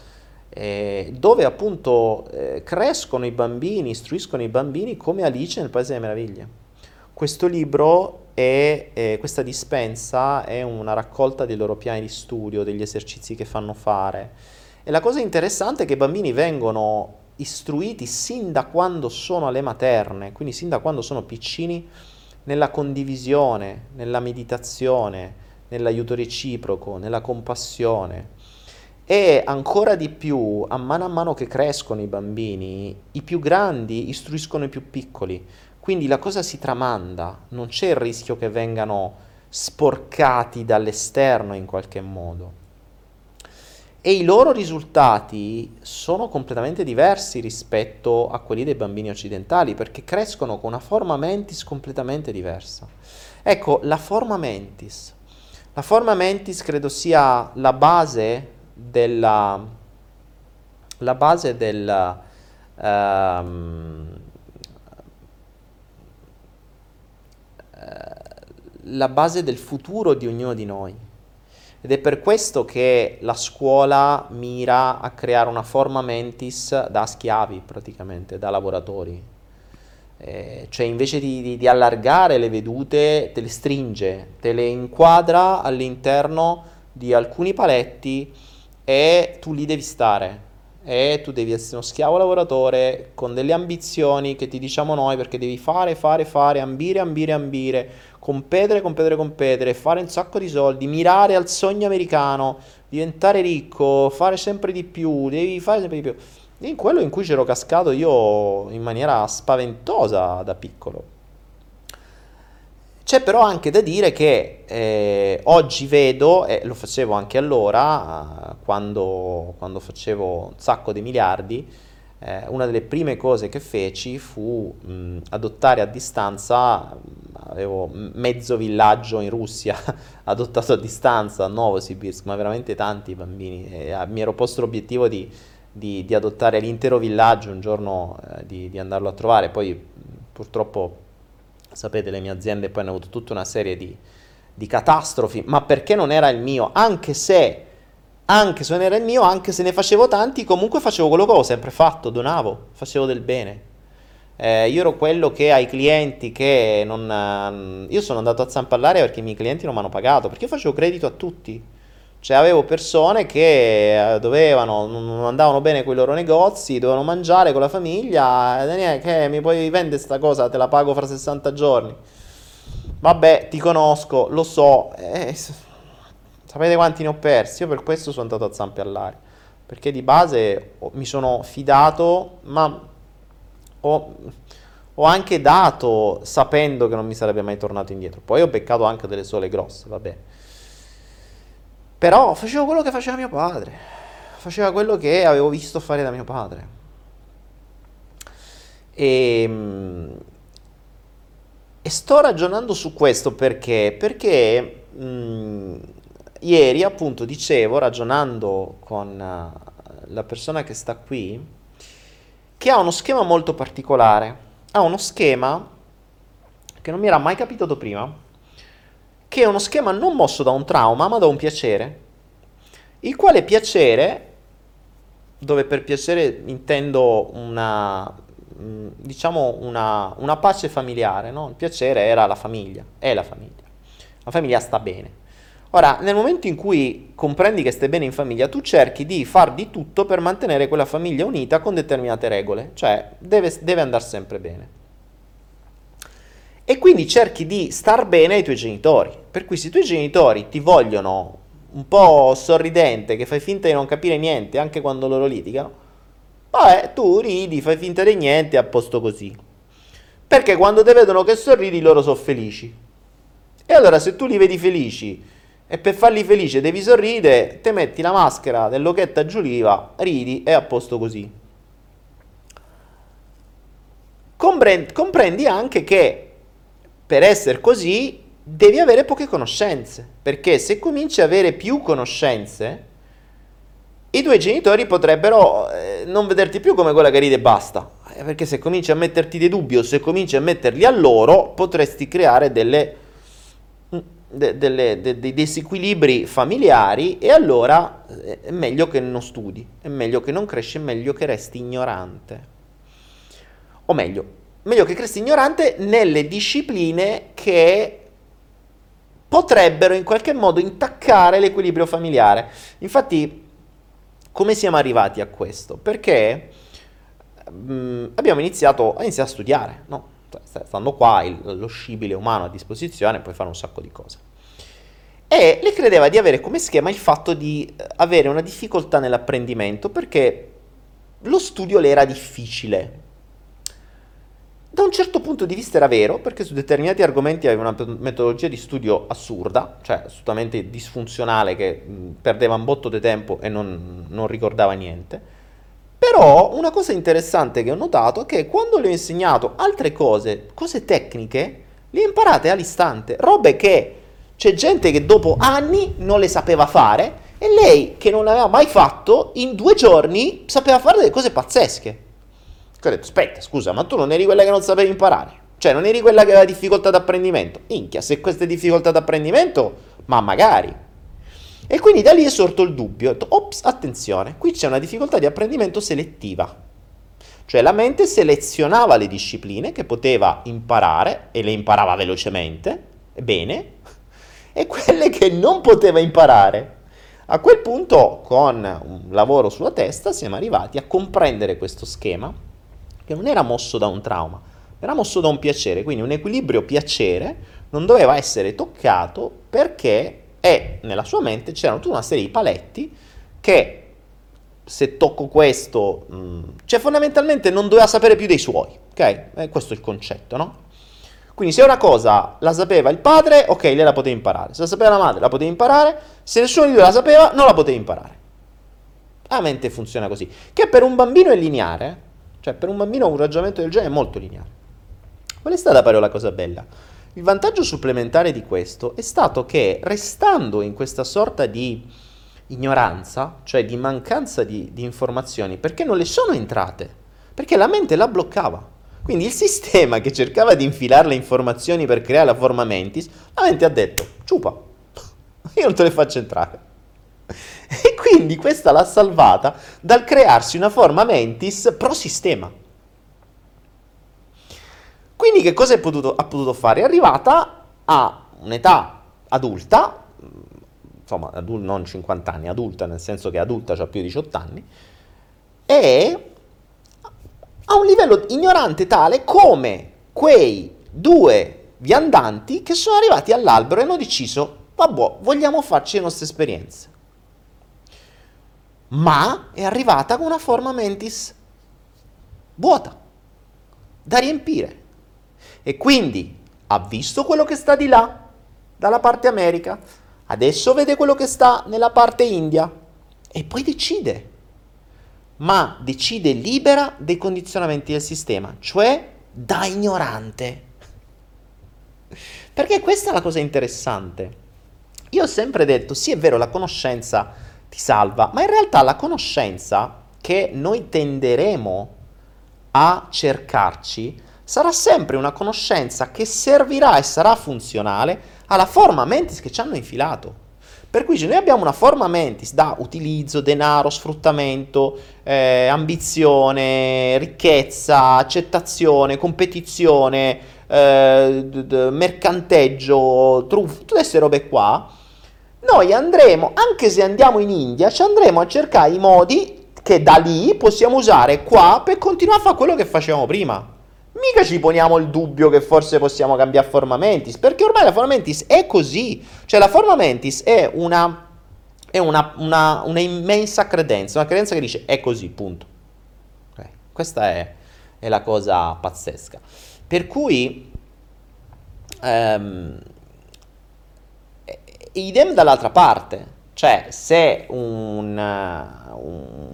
dove appunto crescono i bambini, istruiscono i bambini come Alice nel Paese delle Meraviglie. Questo libro questa dispensa è una raccolta dei loro piani di studio, degli esercizi che fanno fare, e la cosa interessante è che i bambini vengono istruiti sin da quando sono alle materne, quindi sin da quando sono piccini, nella condivisione, nella meditazione, nell'aiuto reciproco, nella compassione. E ancora di più, a mano che crescono i bambini, i più grandi istruiscono i più piccoli, quindi la cosa si tramanda, non c'è il rischio che vengano sporcati dall'esterno in qualche modo. E i loro risultati sono completamente diversi rispetto a quelli dei bambini occidentali, perché crescono con una forma mentis completamente diversa. Ecco, la forma mentis credo sia la base la base del futuro di ognuno di noi, ed è per questo che la scuola mira a creare una forma mentis da schiavi, praticamente da lavoratori, cioè invece di allargare le vedute te le stringe, te le inquadra all'interno di alcuni paletti. E tu lì devi stare, e tu devi essere uno schiavo lavoratore con delle ambizioni che ti diciamo noi, perché devi fare, ambire, competere, fare un sacco di soldi, mirare al sogno americano, diventare ricco, fare sempre di più, devi fare sempre di più. E in quello in cui c'ero cascato io in maniera spaventosa da piccolo. C'è però anche da dire che oggi vedo, e lo facevo anche allora, quando facevo un sacco di miliardi, una delle prime cose che feci fu adottare a distanza, avevo mezzo villaggio in Russia adottato a distanza, a Novosibirsk, ma veramente tanti bambini, mi ero posto l'obiettivo di adottare l'intero villaggio un giorno, di andarlo a trovare, poi purtroppo sapete le mie aziende poi hanno avuto tutta una serie di catastrofi, ma perché non era il mio, anche se non era il mio, anche se ne facevo tanti, comunque facevo quello che avevo sempre fatto, donavo, facevo del bene. Io ero quello che ai clienti che non... Io sono andato a zampallare perché i miei clienti non mi hanno pagato, perché io facevo credito a tutti. Cioè avevo persone che non andavano bene con i loro negozi, dovevano mangiare con la famiglia, Daniele che mi puoi vendere sta cosa, te la pago fra 60 giorni, vabbè ti conosco, lo so, sapete quanti ne ho persi, io per questo sono andato a zampe all'aria, perché di base mi sono fidato, ma ho anche dato sapendo che non mi sarebbe mai tornato indietro. Poi ho beccato anche delle sole grosse, vabbè. Però facevo quello che faceva mio padre, faceva quello che avevo visto fare da mio padre. E sto ragionando su questo perché? Perché ieri appunto dicevo, ragionando con la persona che sta qui, che ha uno schema molto particolare. Ha uno schema che non mi era mai capitato prima, che è uno schema non mosso da un trauma ma da un piacere, il quale piacere, dove per piacere intendo una pace familiare, no? Il piacere era la famiglia, è la famiglia sta bene. Ora, nel momento in cui comprendi che stai bene in famiglia, tu cerchi di far di tutto per mantenere quella famiglia unita con determinate regole, cioè deve andare sempre bene. E quindi cerchi di star bene ai tuoi genitori, per cui se i tuoi genitori ti vogliono un po' sorridente, che fai finta di non capire niente anche quando loro litigano, vabbè, tu ridi, fai finta di niente, a posto così. Perché quando ti vedono che sorridi loro sono felici. E allora se tu li vedi felici e per farli felice devi sorridere, te metti la maschera dell'occhetta giuliva, ridi e a posto così. Comprendi anche che per essere così devi avere poche conoscenze, perché se cominci a avere più conoscenze, i tuoi genitori potrebbero non vederti più come quella che ride e basta, perché se cominci a metterti dei dubbi o se cominci a metterli a loro, potresti creare dei disequilibri familiari, e allora è meglio che non studi, è meglio che non cresci, è meglio che resti ignorante, o meglio che resti ignorante nelle discipline che potrebbero in qualche modo intaccare l'equilibrio familiare. Infatti, come siamo arrivati a questo? Perché abbiamo iniziato a studiare, no? Stando qua lo scibile umano a disposizione, puoi fare un sacco di cose. E lei credeva di avere come schema il fatto di avere una difficoltà nell'apprendimento, perché lo studio le era difficile. Da un certo punto di vista era vero, perché su determinati argomenti aveva una metodologia di studio assurda, cioè assolutamente disfunzionale, che perdeva un botto di tempo e non ricordava niente. Però una cosa interessante che ho notato è che quando le ho insegnato altre cose, cose tecniche, le imparate all'istante, robe che c'è gente che dopo anni non le sapeva fare e lei che non l'aveva mai fatto in 2 giorni sapeva fare delle cose pazzesche. Che ho detto, aspetta, scusa, ma tu non eri quella che non sapevi imparare, cioè non eri quella che aveva difficoltà d'apprendimento. Minchia, se queste difficoltà d'apprendimento, ma magari... E quindi da lì è sorto il dubbio, ho detto, ops, attenzione, qui c'è una difficoltà di apprendimento selettiva, cioè la mente selezionava le discipline che poteva imparare e le imparava velocemente, bene, e quelle che non poteva imparare. A quel punto, con un lavoro sulla testa, siamo arrivati a comprendere questo schema, che non era mosso da un trauma, era mosso da un piacere, quindi un equilibrio piacere non doveva essere toccato perché... E nella sua mente c'erano tutta una serie di paletti che, se tocco questo, cioè fondamentalmente non doveva sapere più dei suoi, ok? Questo è il concetto, no? Quindi se una cosa la sapeva il padre, ok, lei la poteva imparare, se la sapeva la madre la poteva imparare, se nessuno di loro la sapeva non la poteva imparare. La mente funziona così, che per un bambino è lineare, cioè per un bambino un ragionamento del genere è molto lineare. Qual è stata però la cosa bella? Il vantaggio supplementare di questo è stato che, restando in questa sorta di ignoranza, cioè di mancanza di informazioni, perché non le sono entrate, perché la mente la bloccava. Quindi il sistema che cercava di infilare le informazioni per creare la forma mentis, la mente ha detto, ciupa, io non te le faccio entrare. E quindi questa l'ha salvata dal crearsi una forma mentis pro sistema. Quindi che cosa ha potuto fare? È arrivata a un'età adulta, insomma non 50 anni, adulta nel senso che adulta, cioè più di 18 anni, e a un livello ignorante tale come quei 2 viandanti che sono arrivati all'albero e hanno deciso, vabbè, vogliamo farci le nostre esperienze. ma è arrivata con una forma mentis vuota, da riempire. E quindi ha visto quello che sta di là, dalla parte America, adesso vede quello che sta nella parte India e poi decide, ma decide libera dei condizionamenti del sistema, cioè da ignorante. Perché questa è la cosa interessante. Io ho sempre detto, sì è vero, la conoscenza ti salva, ma in realtà la conoscenza che noi tenderemo a cercarci sarà sempre una conoscenza che servirà e sarà funzionale alla forma mentis che ci hanno infilato. Per cui se noi abbiamo una forma mentis da utilizzo, denaro, sfruttamento, ambizione, ricchezza, accettazione, competizione, mercanteggio, truffa, tutte queste robe qua, noi andremo, anche se andiamo in India, ci andremo a cercare i modi che da lì possiamo usare qua per continuare a fare quello che facevamo prima. Mica ci poniamo il dubbio che forse possiamo cambiare forma mentis, perché ormai la forma mentis è così. Cioè la forma mentis è una immensa credenza, una credenza che dice è così, punto. Okay. Questa è la cosa pazzesca. Per cui idem dall'altra parte. Cioè se un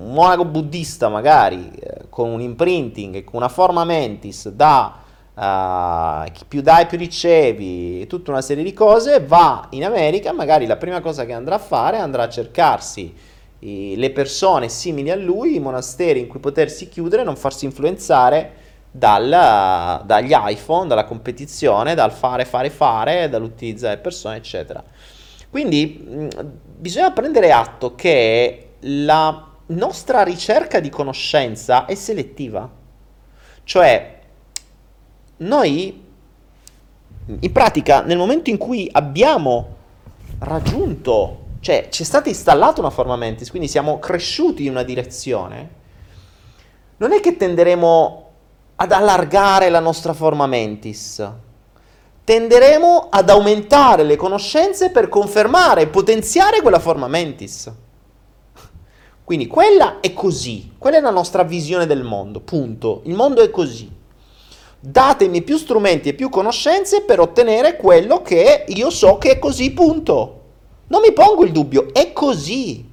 monaco buddista magari con un imprinting e con una forma mentis da chi più dai più ricevi, tutta una serie di cose, va in America, magari la prima cosa che andrà a fare andrà a cercarsi le persone simili a lui, i monasteri in cui potersi chiudere, non farsi influenzare dagli iPhone, dalla competizione, dal fare, dall'utilizzare persone, eccetera. Quindi bisogna prendere atto che la nostra ricerca di conoscenza è selettiva. Cioè, noi in pratica nel momento in cui abbiamo raggiunto, cioè ci è stata installata una forma mentis, quindi siamo cresciuti in una direzione, non è che tenderemo ad allargare la nostra forma mentis. Tenderemo ad aumentare le conoscenze per confermare e potenziare quella forma mentis. Quindi quella è così, quella è la nostra visione del mondo, punto. Il mondo è così. Datemi più strumenti e più conoscenze per ottenere quello che io so che è così, punto. Non mi pongo il dubbio, è così.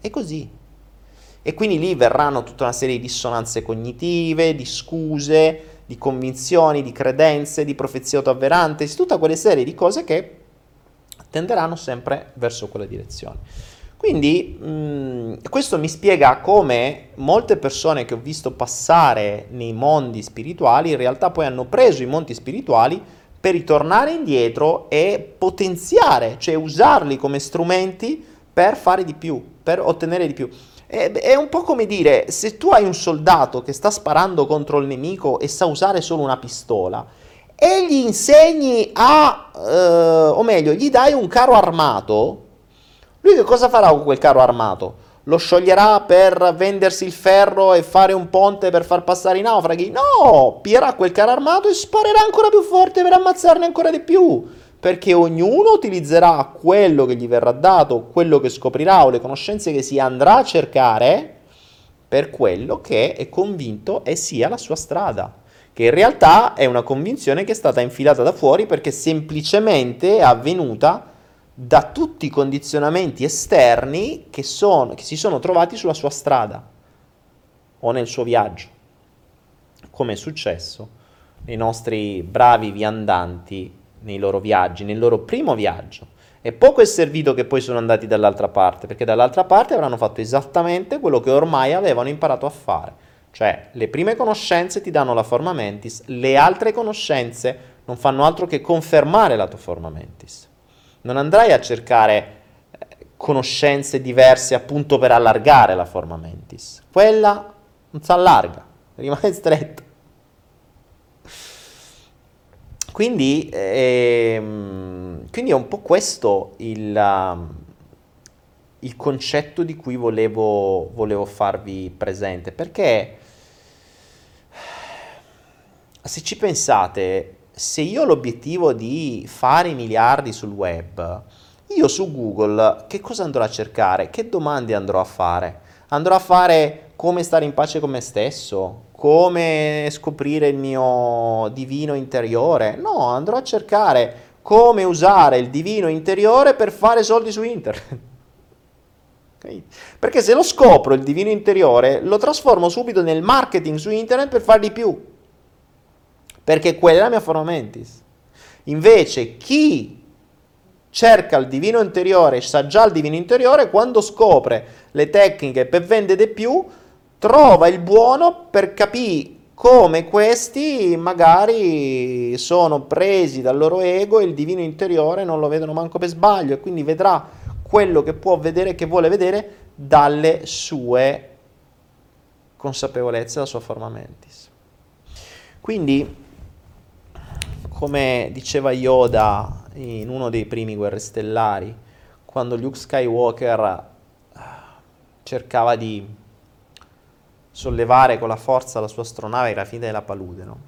È così. E quindi lì verranno tutta una serie di dissonanze cognitive, di scuse, di convinzioni, di credenze, di profezie autoavveranti, tutta quelle serie di cose che tenderanno sempre verso quella direzione. Quindi questo mi spiega come molte persone che ho visto passare nei mondi spirituali in realtà poi hanno preso i mondi spirituali per ritornare indietro e potenziare, cioè usarli come strumenti per fare di più, per ottenere di più. È un po' come dire, se tu hai un soldato che sta sparando contro il nemico e sa usare solo una pistola, e gli insegni o meglio, gli dai un carro armato, lui che cosa farà con quel carro armato? Lo scioglierà per vendersi il ferro e fare un ponte per far passare i naufraghi? No! Pierà quel carro armato e sparerà ancora più forte per ammazzarne ancora di più, perché ognuno utilizzerà quello che gli verrà dato, quello che scoprirà o le conoscenze che si andrà a cercare per quello che è convinto e sia la sua strada, che in realtà è una convinzione che è stata infilata da fuori perché semplicemente è avvenuta da tutti i condizionamenti esterni che si sono trovati sulla sua strada o nel suo viaggio, come è successo nei nostri bravi viandanti nei loro viaggi, nel loro primo viaggio. E poco è servito che poi sono andati dall'altra parte, perché dall'altra parte avranno fatto esattamente quello che ormai avevano imparato a fare. Cioè, le prime conoscenze ti danno la forma mentis, le altre conoscenze non fanno altro che confermare la tua forma mentis. Non andrai a cercare conoscenze diverse appunto per allargare la forma mentis. Quella non si allarga, rimane stretta. Quindi, quindi è un po' questo il concetto di cui volevo farvi presente. Perché se ci pensate, se io ho l'obiettivo di fare i miliardi sul web io su Google che cosa andrò a cercare? Che domande andrò a fare? Andrò a fare come stare in pace con me stesso? Come scoprire il mio divino interiore? No, andrò a cercare come usare il divino interiore per fare soldi su internet. Okay? Perché se lo scopro il divino interiore, lo trasformo subito nel marketing su internet per fare di più. Perché quella è la mia forma mentis. Invece chi cerca il divino interiore, sa già il divino interiore, quando scopre le tecniche per vendere di più, trova il buono per capire come questi magari sono presi dal loro ego e il divino interiore non lo vedono manco per sbaglio, e quindi vedrà quello che può vedere, che vuole vedere, dalle sue consapevolezze, dalla sua forma mentis. Quindi, come diceva Yoda in uno dei primi Guerre Stellari, quando Luke Skywalker cercava di sollevare con la forza la sua astronave, era finita della palude, no?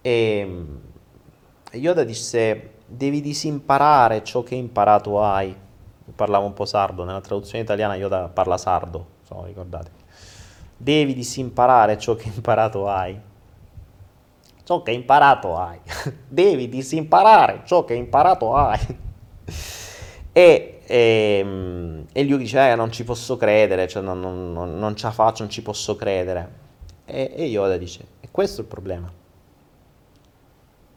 E Yoda disse: devi disimparare ciò che imparato hai. Io parlavo un po' sardo, nella traduzione italiana Yoda parla sardo, insomma, ricordate. Devi disimparare ciò che imparato hai. Ciò che imparato hai. Devi disimparare ciò che imparato hai. E lui dice, non ci posso credere, cioè non ce la faccio, non ci posso credere. E Yoda dice, e questo è il problema.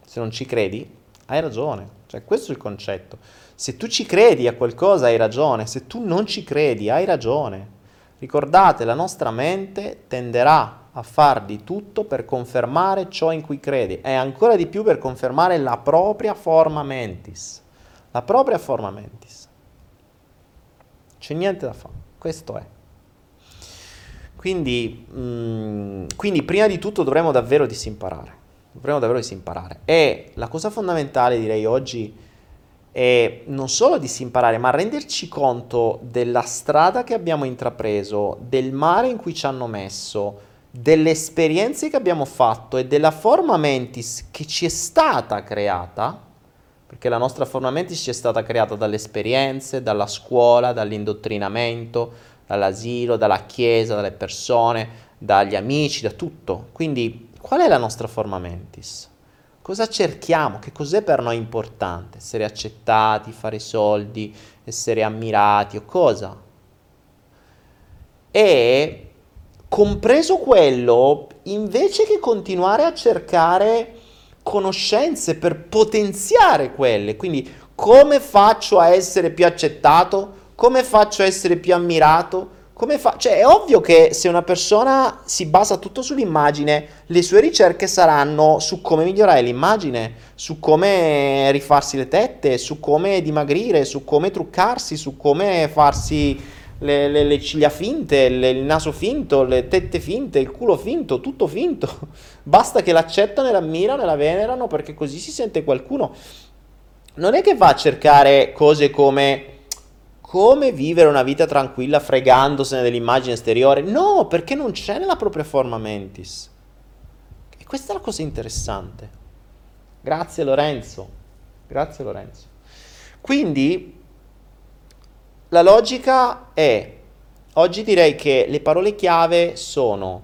Se non ci credi, hai ragione. Cioè, questo è il concetto. Se tu ci credi a qualcosa, hai ragione. Se tu non ci credi, hai ragione. Ricordate, la nostra mente tenderà a far di tutto per confermare ciò in cui crede, e ancora di più per confermare la propria forma mentis. La propria forma mentis. C'è niente da fare, questo è. Quindi prima di tutto dovremo davvero disimparare. Dovremo davvero disimparare. E la cosa fondamentale, direi oggi, e non solo disimparare, ma renderci conto della strada che abbiamo intrapreso, del mare in cui ci hanno messo, delle esperienze che abbiamo fatto e della forma mentis che ci è stata creata, perché la nostra forma mentis ci è stata creata dalle esperienze, dalla scuola, dall'indottrinamento, dall'asilo, dalla chiesa, dalle persone, dagli amici, da tutto. Quindi qual è la nostra forma mentis? Cosa cerchiamo? Che cos'è per noi importante? Essere accettati, fare soldi, essere ammirati o cosa? E compreso quello, invece che continuare a cercare conoscenze per potenziare quelle, quindi come faccio a essere più accettato? Come faccio a essere più ammirato? Cioè è ovvio che se una persona si basa tutto sull'immagine, le sue ricerche saranno su come migliorare l'immagine, su come rifarsi le tette, su come dimagrire, su come truccarsi, su come farsi le ciglia finte, il naso finto, le tette finte, il culo finto, tutto finto. Basta che l'accettano e l'ammirano e la venerano, perché così si sente qualcuno. Non è che va a cercare cose come... come vivere una vita tranquilla fregandosene dell'immagine esteriore? No, perché non c'è nella propria forma mentis. E questa è la cosa interessante. Grazie Lorenzo. Grazie Lorenzo. Quindi la logica è, oggi direi che le parole chiave sono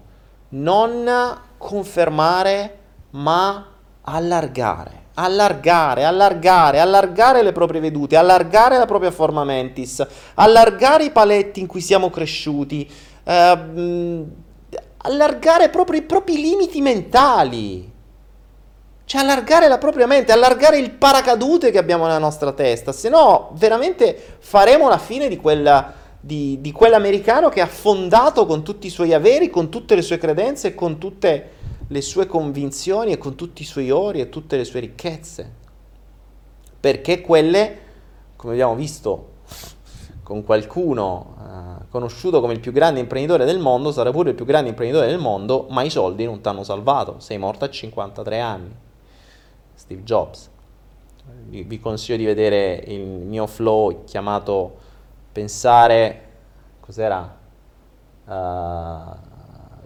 non confermare ma allargare. Allargare le proprie vedute, allargare la propria forma mentis, allargare i paletti in cui siamo cresciuti, allargare proprio i propri limiti mentali, cioè allargare la propria mente, allargare il paracadute che abbiamo nella nostra testa, se no veramente faremo la fine di quell'americano che ha affondato con tutti i suoi averi, con tutte le sue credenze, con tutte le sue convinzioni e con tutti i suoi ori e tutte le sue ricchezze, perché quelle, come abbiamo visto con qualcuno conosciuto come il più grande imprenditore del mondo, sarà pure il più grande imprenditore del mondo, ma i soldi non ti hanno salvato, sei morto a 53 anni, Steve Jobs. Vi consiglio di vedere il mio flow chiamato Pensare, cos'era?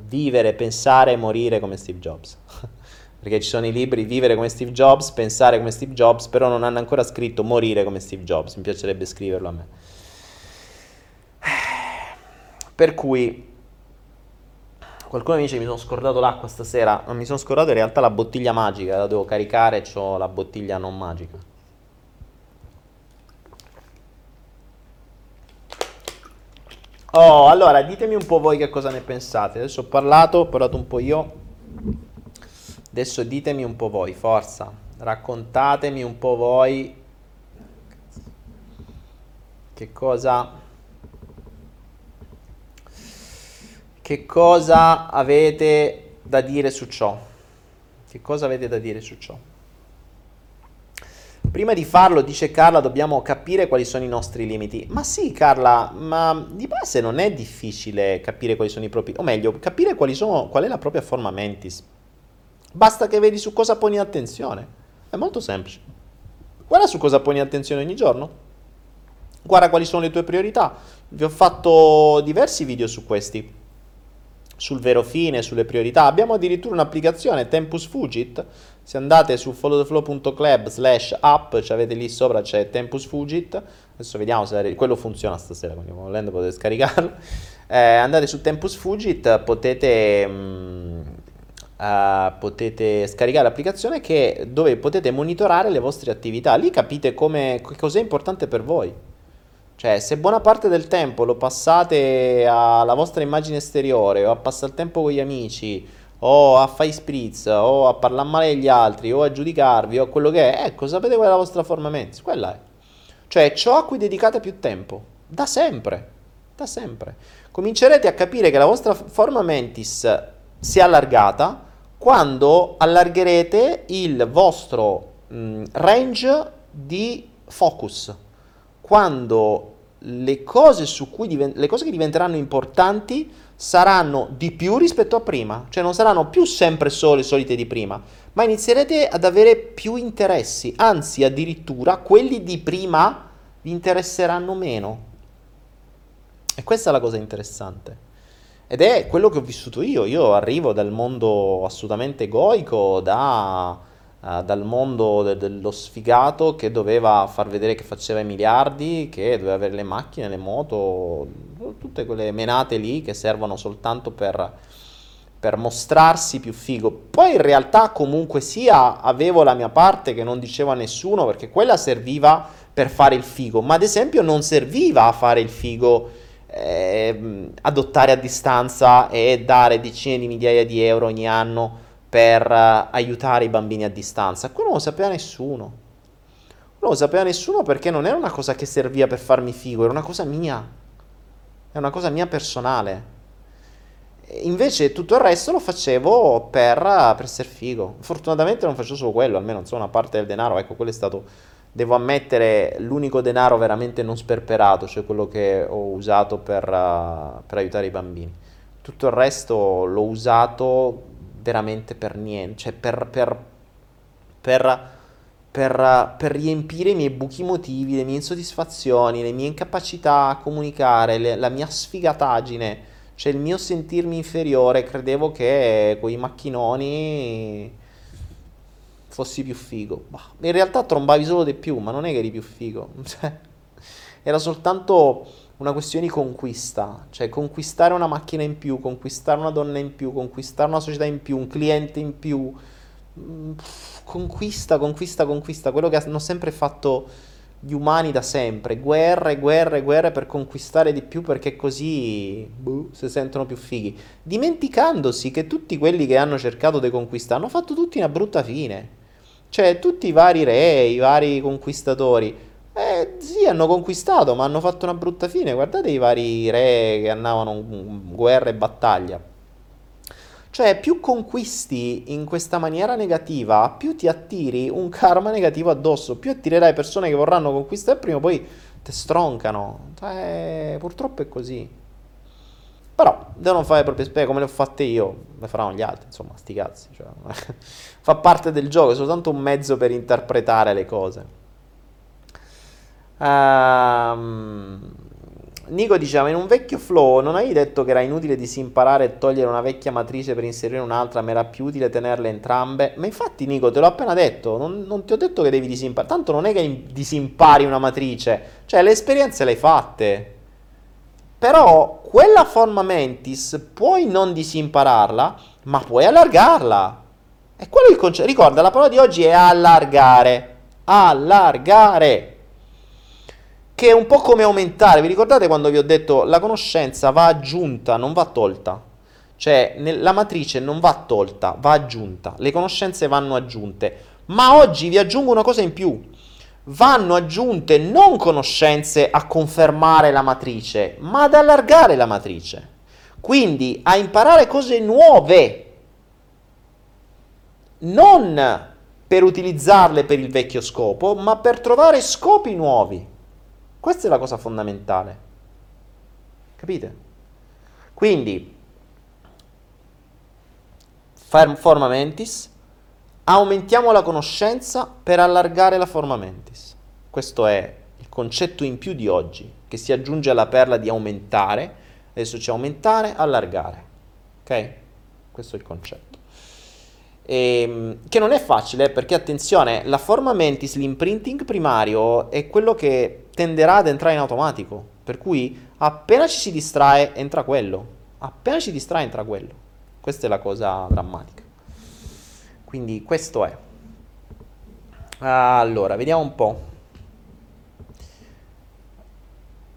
Vivere, pensare e morire come Steve Jobs perché ci sono i libri Vivere come Steve Jobs, Pensare come Steve Jobs, però non hanno ancora scritto Morire come Steve Jobs, mi piacerebbe scriverlo a me. Per cui qualcuno mi dice mi sono scordato l'acqua stasera, non mi sono scordato in realtà la bottiglia magica, la devo caricare, c'ho la bottiglia non magica. Oh, allora ditemi un po' voi che cosa ne pensate, adesso ho parlato un po' io, adesso ditemi un po' voi, forza, raccontatemi un po' voi che cosa avete da dire su ciò, che cosa avete da dire su ciò. Prima di farlo, dice Carla, dobbiamo capire quali sono i nostri limiti. Ma sì, Carla, ma di base non è difficile capire quali sono i propri... O meglio, capire qual è la propria forma mentis. Basta che vedi su cosa poni attenzione. È molto semplice. Guarda su cosa poni attenzione ogni giorno. Guarda quali sono le tue priorità. Vi ho fatto diversi video su questi. Sul vero fine, sulle priorità. Abbiamo addirittura un'applicazione, Tempus Fugit. Se andate su followtheflow.club/app, avete lì sopra, c'è Tempus Fugit. Adesso vediamo se quello funziona stasera, quindi volendo potete scaricarlo. Andate su Tempus Fugit, potete scaricare l'applicazione dove potete monitorare le vostre attività. Lì capite cos'è importante per voi. Cioè, se buona parte del tempo lo passate alla vostra immagine esteriore o a passare il tempo con gli amici, o a fare spritz, o a parlare male degli altri, o a giudicarvi, o quello che è, ecco, sapete qual è la vostra forma mentis, quella è. Cioè, ciò a cui dedicate più tempo, da sempre, da sempre. Comincerete a capire che la vostra forma mentis si è allargata quando allargherete il vostro range di focus, quando le cose che diventeranno importanti saranno di più rispetto a prima, cioè non saranno più sempre solo le solite di prima, ma inizierete ad avere più interessi, anzi addirittura quelli di prima vi interesseranno meno. E questa è la cosa interessante. Ed è quello che ho vissuto io arrivo dal mondo assolutamente egoico, dal mondo dello sfigato che doveva far vedere che faceva i miliardi, che doveva avere le macchine, le moto, tutte quelle menate lì che servono soltanto per mostrarsi più figo. Poi in realtà comunque sia avevo la mia parte che non dicevo a nessuno, perché quella serviva per fare il figo, ma ad esempio non serviva a fare il figo adottare a distanza e dare decine di migliaia di euro ogni anno per aiutare i bambini a distanza. Quello non lo sapeva nessuno. Non lo sapeva nessuno perché non era una cosa che serviva per farmi figo, era una cosa mia. È una cosa mia personale. E invece tutto il resto lo facevo per essere figo. Fortunatamente non facevo solo quello, almeno insomma una parte del denaro, ecco, quello è stato, devo ammettere, l'unico denaro veramente non sperperato, cioè quello che ho usato per aiutare i bambini. Tutto il resto l'ho usato veramente per niente, cioè per riempire i miei buchi emotivi, le mie insoddisfazioni, le mie incapacità a comunicare, la mia sfigataggine, cioè il mio sentirmi inferiore. Credevo che coi macchinoni fossi più figo, bah, in realtà trombavi solo di più, ma non è che eri più figo, era soltanto una questione di conquista, cioè conquistare una macchina in più, conquistare una donna in più, conquistare una società in più, un cliente in più, conquista, quello che hanno sempre fatto gli umani da sempre, guerre per conquistare di più, perché così si sentono più fighi, dimenticandosi che tutti quelli che hanno cercato di conquistare hanno fatto tutti una brutta fine, cioè tutti i vari re, i vari conquistatori, sì, hanno conquistato, ma hanno fatto una brutta fine. Guardate i vari re che andavano in guerra e battaglia. Cioè, più conquisti in questa maniera negativa, più ti attiri un karma negativo addosso, più attirerai persone che vorranno conquistare prima o poi te stroncano. Cioè, purtroppo è così. Però devono fare le proprie spese, come le ho fatte io, le faranno gli altri, insomma, sti cazzi. Cioè, fa parte del gioco, è soltanto un mezzo per interpretare le cose. Nico diceva, in un vecchio flow non hai detto che era inutile disimparare e togliere una vecchia matrice per inserire un'altra, ma era più utile tenerle entrambe? Ma infatti Nico, te l'ho appena detto, non ti ho detto che devi disimparare, tanto non è che disimpari una matrice, cioè le esperienze le hai fatte, però quella forma mentis puoi non disimpararla, ma puoi allargarla, e quello è il concetto. Ricorda, la parola di oggi è allargare, allargare, che è un po' come aumentare. Vi ricordate quando vi ho detto la conoscenza va aggiunta, non va tolta? Cioè la matrice non va tolta, va aggiunta, le conoscenze vanno aggiunte. Ma oggi vi aggiungo una cosa in più, vanno aggiunte non conoscenze a confermare la matrice, ma ad allargare la matrice, quindi a imparare cose nuove, non per utilizzarle per il vecchio scopo, ma per trovare scopi nuovi. Questa è la cosa fondamentale, capite? Quindi, forma mentis, aumentiamo la conoscenza per allargare la forma mentis. Questo è il concetto in più di oggi, che si aggiunge alla perla di aumentare. Adesso c'è aumentare, allargare, ok? Questo è il concetto. Che non è facile, perché attenzione, la forma mentis, l'imprinting primario è quello che tenderà ad entrare in automatico, per cui appena ci si distrae entra quello, appena ci distrae entra quello. Questa è la cosa drammatica. Quindi questo è. Allora, vediamo un po'.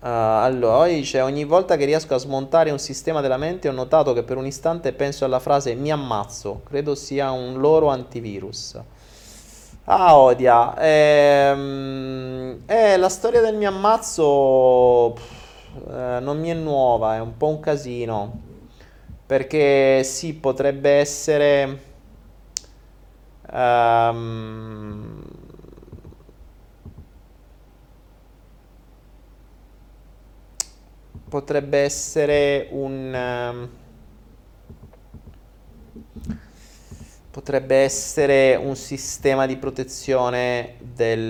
Allora, dice, ogni volta che riesco a smontare un sistema della mente ho notato che per un istante penso alla frase mi ammazzo, credo sia un loro antivirus. Ah, odia, la storia del mi ammazzo non mi è nuova, è un po' un casino, perché sì, potrebbe essere... potrebbe essere un... potrebbe essere un sistema di protezione del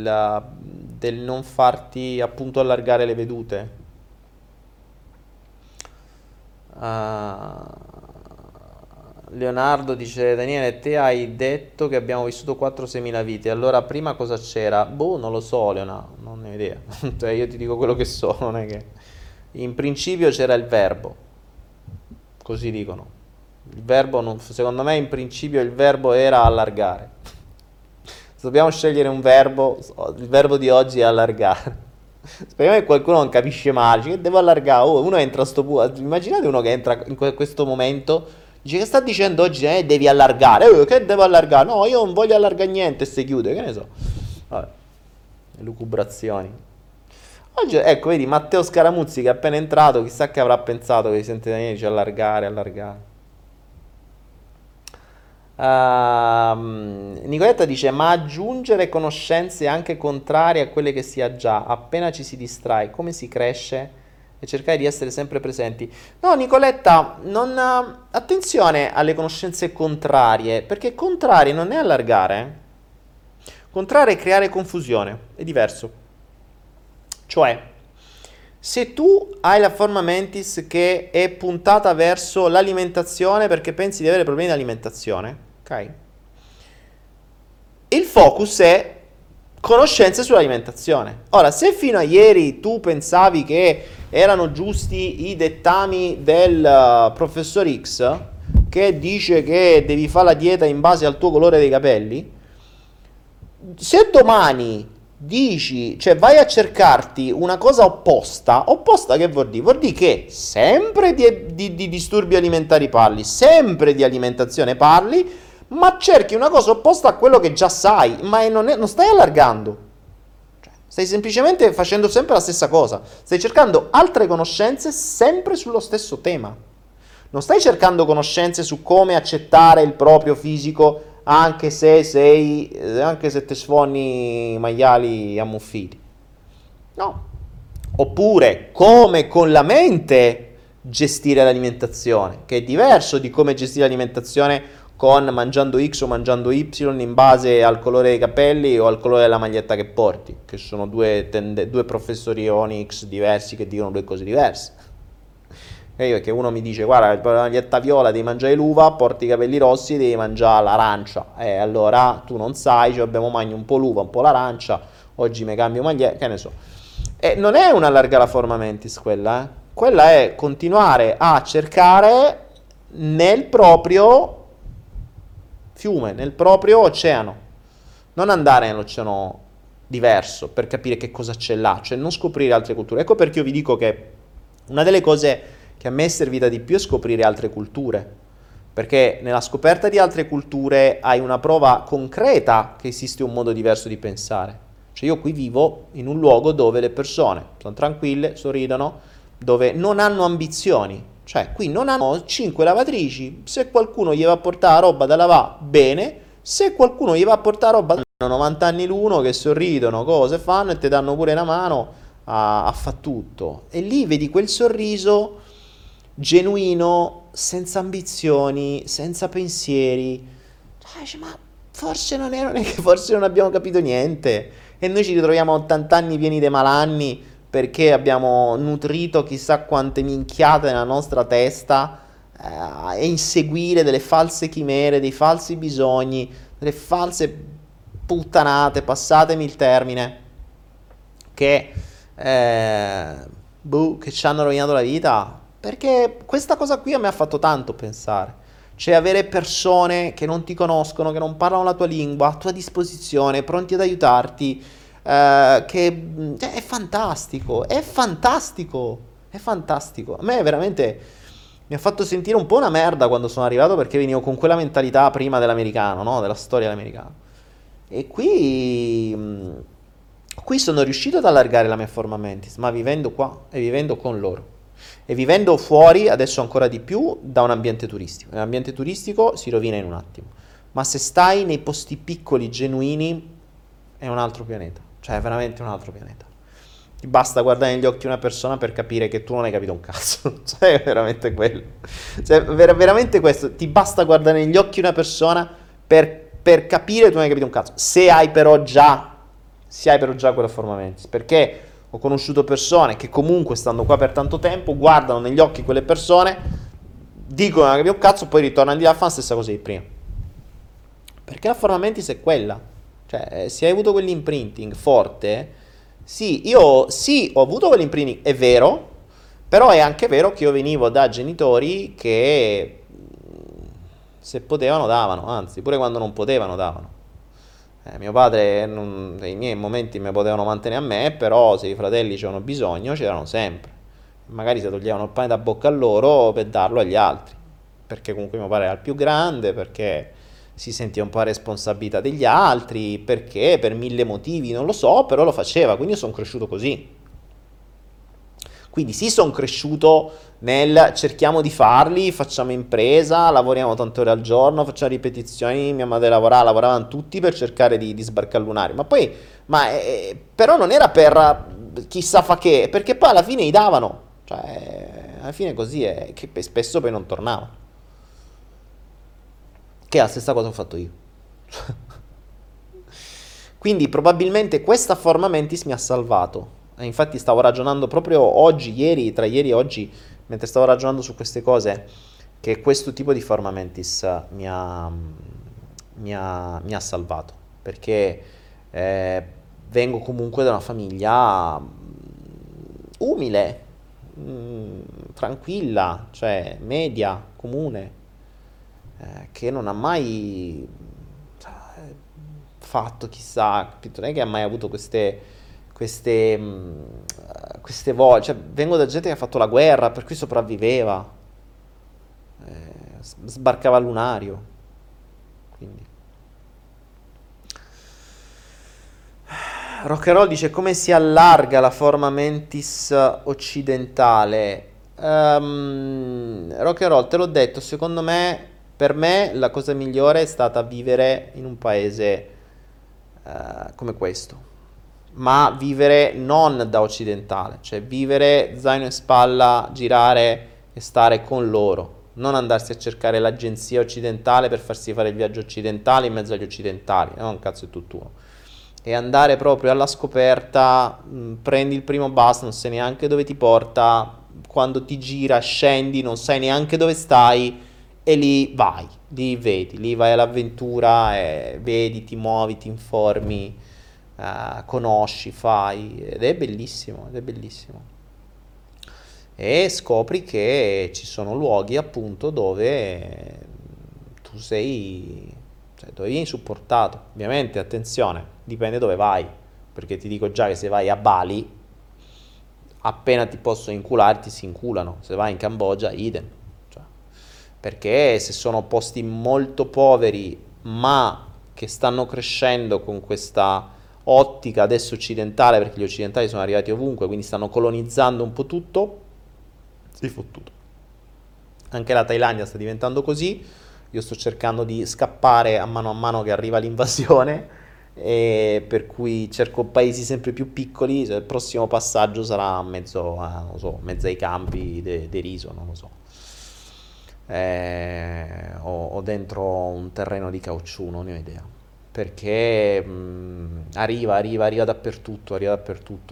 non farti appunto allargare le vedute. Leonardo dice, Daniele, te hai detto che abbiamo vissuto 4-6.000 vite, allora prima cosa c'era? Boh, non lo so, Leonardo, non ne ho idea. Cioè, io ti dico quello che so, non è che... In principio c'era il verbo, così dicono. Il verbo non, secondo me in principio il verbo era allargare. Se dobbiamo scegliere un verbo, il verbo di oggi è allargare. Speriamo che qualcuno non capisce male, che devo allargare. Oh, uno entra a sto punto, immaginate uno che entra in questo momento, dice che sta dicendo oggi, devi allargare, che devo allargare? No, io non voglio allargare niente, e si chiude, che ne so. Vabbè. Lucubrazioni. Oggi, ecco, vedi, Matteo Scaramuzzi che è appena entrato, chissà che avrà pensato che sente Daniele dice allargare, allargare. Nicoletta dice, ma aggiungere conoscenze anche contrarie a quelle che si ha già, appena ci si distrae, come si cresce? E cercare di essere sempre presenti. No, Nicoletta, attenzione alle conoscenze contrarie, perché contrarie non è allargare, contrarie è creare confusione, è diverso. Cioè, se tu hai la forma mentis che è puntata verso l'alimentazione perché pensi di avere problemi di alimentazione, ok? Il focus è conoscenze sull'alimentazione. Ora, se fino a ieri tu pensavi che erano giusti i dettami del professor X, che dice che devi fare la dieta in base al tuo colore dei capelli, se domani... dici, cioè vai a cercarti una cosa opposta, che vuol dire? Vuol dire che sempre di disturbi alimentari parli, sempre di alimentazione parli, ma cerchi una cosa opposta a quello che già sai, ma non stai allargando, stai semplicemente facendo sempre la stessa cosa, stai cercando altre conoscenze sempre sullo stesso tema, non stai cercando conoscenze su come accettare il proprio fisico anche se ti sfonni maiali ammuffiti, no? Oppure come con la mente gestire l'alimentazione, che è diverso di come gestire l'alimentazione con mangiando X o mangiando Y in base al colore dei capelli o al colore della maglietta che porti, che sono due professorioni X diversi che dicono due cose diverse. E io, che uno mi dice guarda, per la maglietta viola devi mangiare l'uva, porti i capelli rossi devi mangiare l'arancia, e allora tu non sai, cioè abbiamo mangiato un po' l'uva un po' l'arancia, oggi mi cambio maglietta, che ne so. E non è una allargare la forma mentis quella, eh? Quella è continuare a cercare nel proprio fiume, nel proprio oceano, non andare nell'oceano diverso per capire che cosa c'è là, cioè non scoprire altre culture. Ecco perché io vi dico che una delle cose che a me è servita di più è scoprire altre culture, perché nella scoperta di altre culture hai una prova concreta che esiste un modo diverso di pensare. Cioè io qui vivo in un luogo dove le persone sono tranquille, sorridono, dove non hanno ambizioni, cioè qui non hanno 5 lavatrici, se qualcuno gli va a portare roba da lavare, bene, se qualcuno gli va a portare roba, hanno 90 anni l'uno che sorridono, cose fanno e ti danno pure una mano a far tutto, e lì vedi quel sorriso genuino, senza ambizioni, senza pensieri, ma forse non è che forse non abbiamo capito niente e noi ci ritroviamo a 80 anni pieni di malanni perché abbiamo nutrito chissà quante minchiate nella nostra testa e inseguire delle false chimere, dei falsi bisogni, delle false puttanate, passatemi il termine, che ci hanno rovinato la vita, perché questa cosa qui a me ha fatto tanto pensare, cioè avere persone che non ti conoscono, che non parlano la tua lingua, a tua disposizione, pronti ad aiutarti, è fantastico, è fantastico, a me veramente mi ha fatto sentire un po' una merda quando sono arrivato, perché venivo con quella mentalità prima dell'americano, no? Della storia dell'americano, e qui sono riuscito ad allargare la mia forma mentis, ma vivendo qua e vivendo con loro e vivendo fuori adesso ancora di più da un ambiente turistico. L'ambiente turistico si rovina in un attimo, ma se stai nei posti piccoli, genuini, è un altro pianeta, cioè è veramente un altro pianeta. Ti basta guardare negli occhi una persona per capire che tu non hai capito un cazzo, cioè è veramente quello, cioè veramente questo, ti basta guardare negli occhi una persona per capire che tu non hai capito un cazzo, se hai però già quella forma mentis, perché ho conosciuto persone che comunque stando qua per tanto tempo guardano negli occhi quelle persone, dicono che mio cazzo, poi ritornano di là a fare la stessa cosa di prima, perché la forma mentis è quella, cioè se hai avuto quell'imprinting forte, io ho avuto quell'imprinting, è vero, però è anche vero che io venivo da genitori che se potevano davano, anzi pure quando non potevano davano. Mio padre, nei miei momenti mi potevano mantenere a me, però se i fratelli c'erano bisogno, c'erano sempre. Magari se toglievano il pane da bocca a loro per darlo agli altri, perché comunque mio padre era il più grande, perché si sentiva un po' la responsabilità degli altri, perché per mille motivi, non lo so, però lo faceva, quindi io sono cresciuto così. Quindi sì, sono cresciuto nel cerchiamo di farli, facciamo impresa, lavoriamo tante ore al giorno, facciamo ripetizioni, mia madre lavoravano tutti per cercare di sbarcallunare, però non era per chissà fa che, perché poi alla fine gli davano, cioè alla fine così è, che spesso poi non tornavano, che è la stessa cosa che ho fatto io. Quindi probabilmente questa forma mentis mi ha salvato. Infatti stavo ragionando proprio oggi, tra ieri e oggi, mentre stavo ragionando su queste cose, che questo tipo di forma mentis mi ha salvato, perché vengo comunque da una famiglia umile, tranquilla, cioè media, comune, che non ha mai fatto chissà, capito? Non è che ha mai avuto queste voci, cioè, vengo da gente che ha fatto la guerra, per cui sopravviveva, sbarcava al lunario, quindi. Rockerol dice come si allarga la forma mentis occidentale. Rockerol, te l'ho detto, secondo me, per me la cosa migliore è stata vivere in un paese come questo, ma vivere non da occidentale, cioè vivere zaino in spalla, girare e stare con loro, non andarsi a cercare l'agenzia occidentale per farsi fare il viaggio occidentale in mezzo agli occidentali, no, un cazzo è tutt'uno, e andare proprio alla scoperta, prendi il primo bus, non sai neanche dove ti porta, quando ti gira scendi, non sai neanche dove stai, e lì vai, lì vedi, lì vai all'avventura, vedi, ti muovi, ti informi, conosci, fai, ed è bellissimo, ed è bellissimo. E scopri che ci sono luoghi appunto dove tu sei, cioè dove vieni supportato. Ovviamente attenzione, dipende dove vai, perché ti dico già che se vai a Bali appena ti possono inculare ti si inculano, se vai in Cambogia idem, cioè, perché se sono posti molto poveri ma che stanno crescendo con questa ottica adesso occidentale, perché gli occidentali sono arrivati ovunque, quindi stanno colonizzando un po' tutto, sei fottuto. Anche la Thailandia sta diventando così. Io sto cercando di scappare a mano che arriva l'invasione, e per cui cerco paesi sempre più piccoli. Cioè, il prossimo passaggio sarà mezzo, non so, mezzo ai campi di riso, non lo so, o dentro un terreno di caucciù, non ne ho idea, perché arriva dappertutto,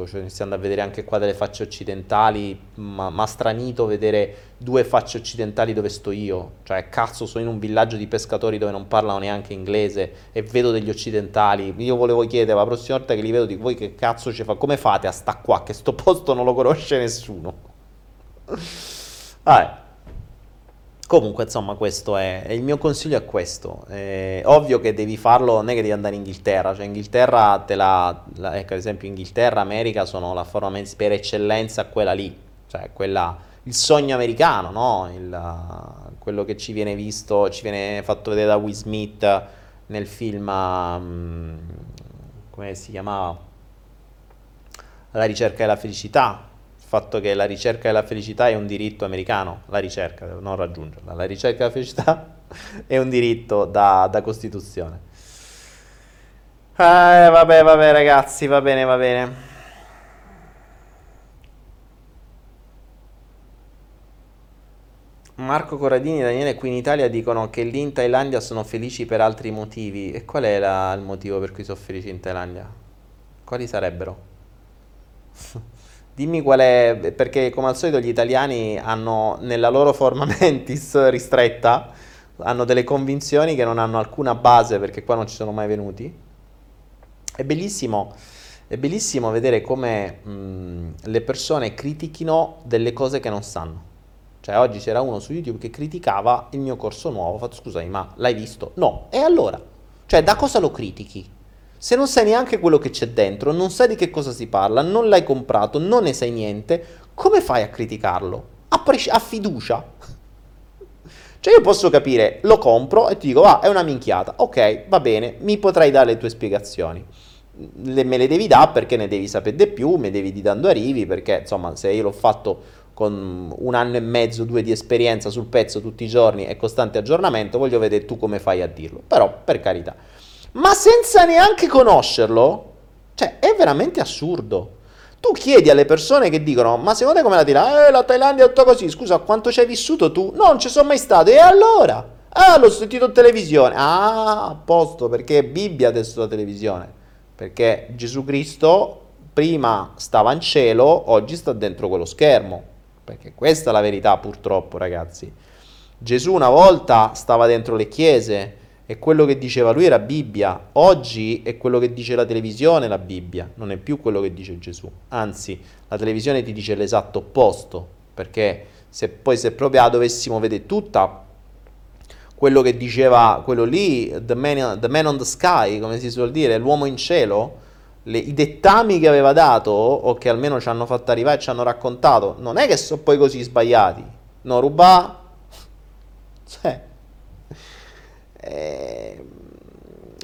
cioè iniziando a vedere anche qua delle facce occidentali, ma stranito vedere due facce occidentali dove sto io, cioè cazzo, sono in un villaggio di pescatori dove non parlano neanche inglese e vedo degli occidentali. Io volevo chiedere, la prossima volta che li vedo, dico, voi che cazzo ci fa, come fate a sta qua, che sto posto non lo conosce nessuno? Vabbè. Comunque, insomma, questo è il mio consiglio, è questo. Ovvio che devi farlo, non è che devi andare in Inghilterra, cioè Inghilterra ecco, ad esempio Inghilterra, America sono la forma per eccellenza quella lì, cioè quella, il sogno americano, no? Quello che ci viene visto, ci viene fatto vedere da Will Smith nel film, come si chiamava? La ricerca della felicità. Fatto che la ricerca della felicità è un diritto americano, la ricerca, non raggiungerla, la ricerca della felicità è un diritto da Costituzione. Vabbè ragazzi, va bene. Marco Corradini e Daniele qui in Italia dicono che lì in Thailandia sono felici per altri motivi. E qual è il motivo per cui sono felici in Thailandia? Quali sarebbero? Dimmi qual è, perché come al solito gli italiani hanno nella loro forma mentis ristretta, hanno delle convinzioni che non hanno alcuna base, perché qua non ci sono mai venuti. È bellissimo vedere come le persone critichino delle cose che non sanno. Cioè oggi c'era uno su YouTube che criticava il mio corso nuovo, ho fatto scusami ma l'hai visto? No, e allora? Cioè da cosa lo critichi? Se non sai neanche quello che c'è dentro, non sai di che cosa si parla, non l'hai comprato, non ne sai niente, come fai a criticarlo? A fiducia? Cioè io posso capire, lo compro e ti dico, ah, è una minchiata, ok, va bene, mi potrai dare le tue spiegazioni. Me le devi dare perché ne devi sapere di più, me devi di dando arrivi, perché insomma se io l'ho fatto con 1 anno e mezzo, 2 di esperienza sul pezzo tutti i giorni e costante aggiornamento, voglio vedere tu come fai a dirlo, però per carità. Ma senza neanche conoscerlo, cioè è veramente assurdo. Tu chiedi alle persone che dicono, ma secondo te come la tira? La Thailandia è tutto così, scusa, quanto ci hai vissuto tu? No, non ci sono mai stato, e allora? Ah, l'ho sentito in televisione. Ah, a posto, perché è Bibbia adesso la televisione, perché Gesù Cristo prima stava in cielo, oggi sta dentro quello schermo, perché questa è la verità purtroppo ragazzi. Gesù una volta stava dentro le chiese, e quello che diceva lui era Bibbia, oggi è quello che dice la televisione la Bibbia, non è più quello che dice Gesù, anzi la televisione ti dice l'esatto opposto, perché se proprio dovessimo vedere tutta quello che diceva quello lì, the man on the sky, come si suol dire, l'uomo in cielo, i dettami che aveva dato, o che almeno ci hanno fatto arrivare e ci hanno raccontato, non è che sono poi così sbagliati, no rubà, cioè...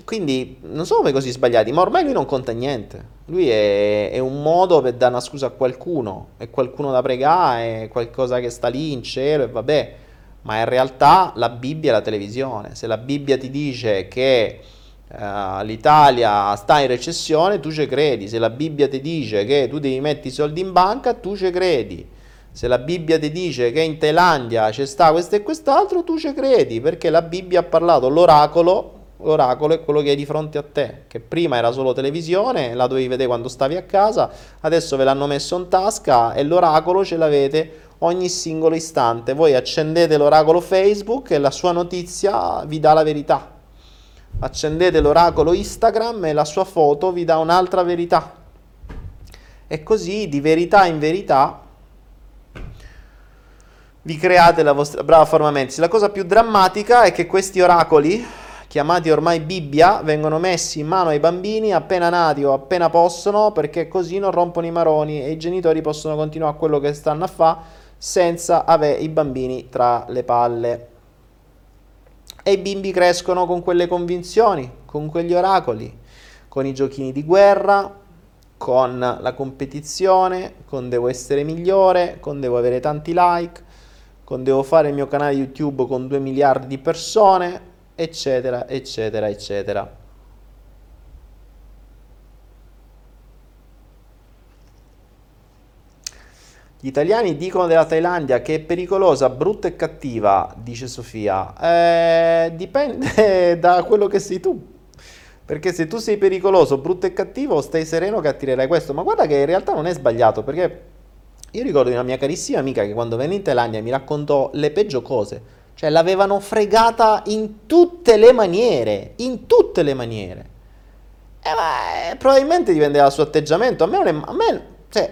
Quindi non sono mai così sbagliati, ma ormai lui non conta niente, lui è un modo per dare una scusa a qualcuno, è qualcuno da pregare, è qualcosa che sta lì in cielo e vabbè, ma in realtà la Bibbia è la televisione. Se la Bibbia ti dice che l'Italia sta in recessione, tu ci credi. Se la Bibbia ti dice che tu devi mettere i soldi in banca, tu ci credi. Se la Bibbia ti dice che in Thailandia c'è sta questo e quest'altro, tu ci credi, perché la Bibbia ha parlato, l'oracolo è quello che hai di fronte a te, che prima era solo televisione, la dovevi vedere quando stavi a casa, adesso ve l'hanno messo in tasca e l'oracolo ce l'avete ogni singolo istante. Voi accendete l'oracolo Facebook e la sua notizia vi dà la verità, accendete l'oracolo Instagram e la sua foto vi dà un'altra verità, e così di verità in verità vi create la vostra brava forma mentis. La cosa più drammatica è che questi oracoli, chiamati ormai Bibbia, vengono messi in mano ai bambini appena nati o appena possono, perché così non rompono i maroni e i genitori possono continuare quello che stanno a fa senza avere i bambini tra le palle. E i bimbi crescono con quelle convinzioni, con quegli oracoli, con i giochini di guerra, con la competizione, con devo essere migliore, con devo avere tanti like, con devo fare il mio canale YouTube con 2 miliardi di persone, eccetera, eccetera, eccetera. Gli italiani dicono della Thailandia che è pericolosa, brutta e cattiva, dice Sofia. Dipende da quello che sei tu. Perché se tu sei pericoloso, brutto e cattivo, stai sereno che attirerai questo. Ma guarda che in realtà non è sbagliato, perché io ricordo una mia carissima amica che quando venne in Thailandia mi raccontò le peggio cose, cioè l'avevano fregata in tutte le maniere, in tutte le maniere. E probabilmente dipende dal suo atteggiamento. A me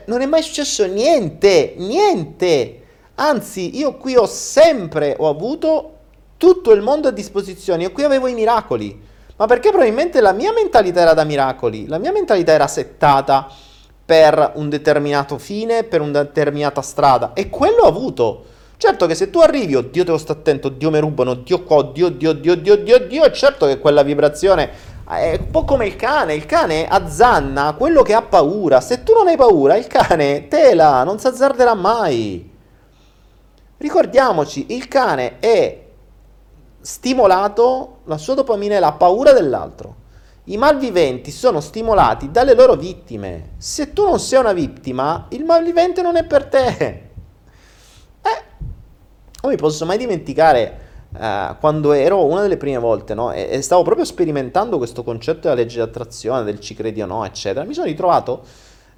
non è mai successo niente. Anzi, io qui ho sempre avuto tutto il mondo a disposizione, io qui avevo i miracoli. Ma perché probabilmente la mia mentalità era da miracoli, la mia mentalità era settata per un determinato fine, per una determinata strada, e quello ho avuto. Certo che se tu arrivi, oddio devo stare attento, oddio mi rubano, oddio qua, oddio, è certo che quella vibrazione è un po' come il cane azzanna quello che ha paura. Se tu non hai paura, il cane tela, non si azzarderà mai. Ricordiamoci, il cane è stimolato, la sua dopamina è la paura dell'altro. I malviventi sono stimolati dalle loro vittime. Se tu non sei una vittima, il malvivente non è per te. Non mi posso mai dimenticare quando ero una delle prime volte, no? E stavo proprio sperimentando questo concetto della legge di attrazione, del ci credi o no, eccetera. Mi sono ritrovato,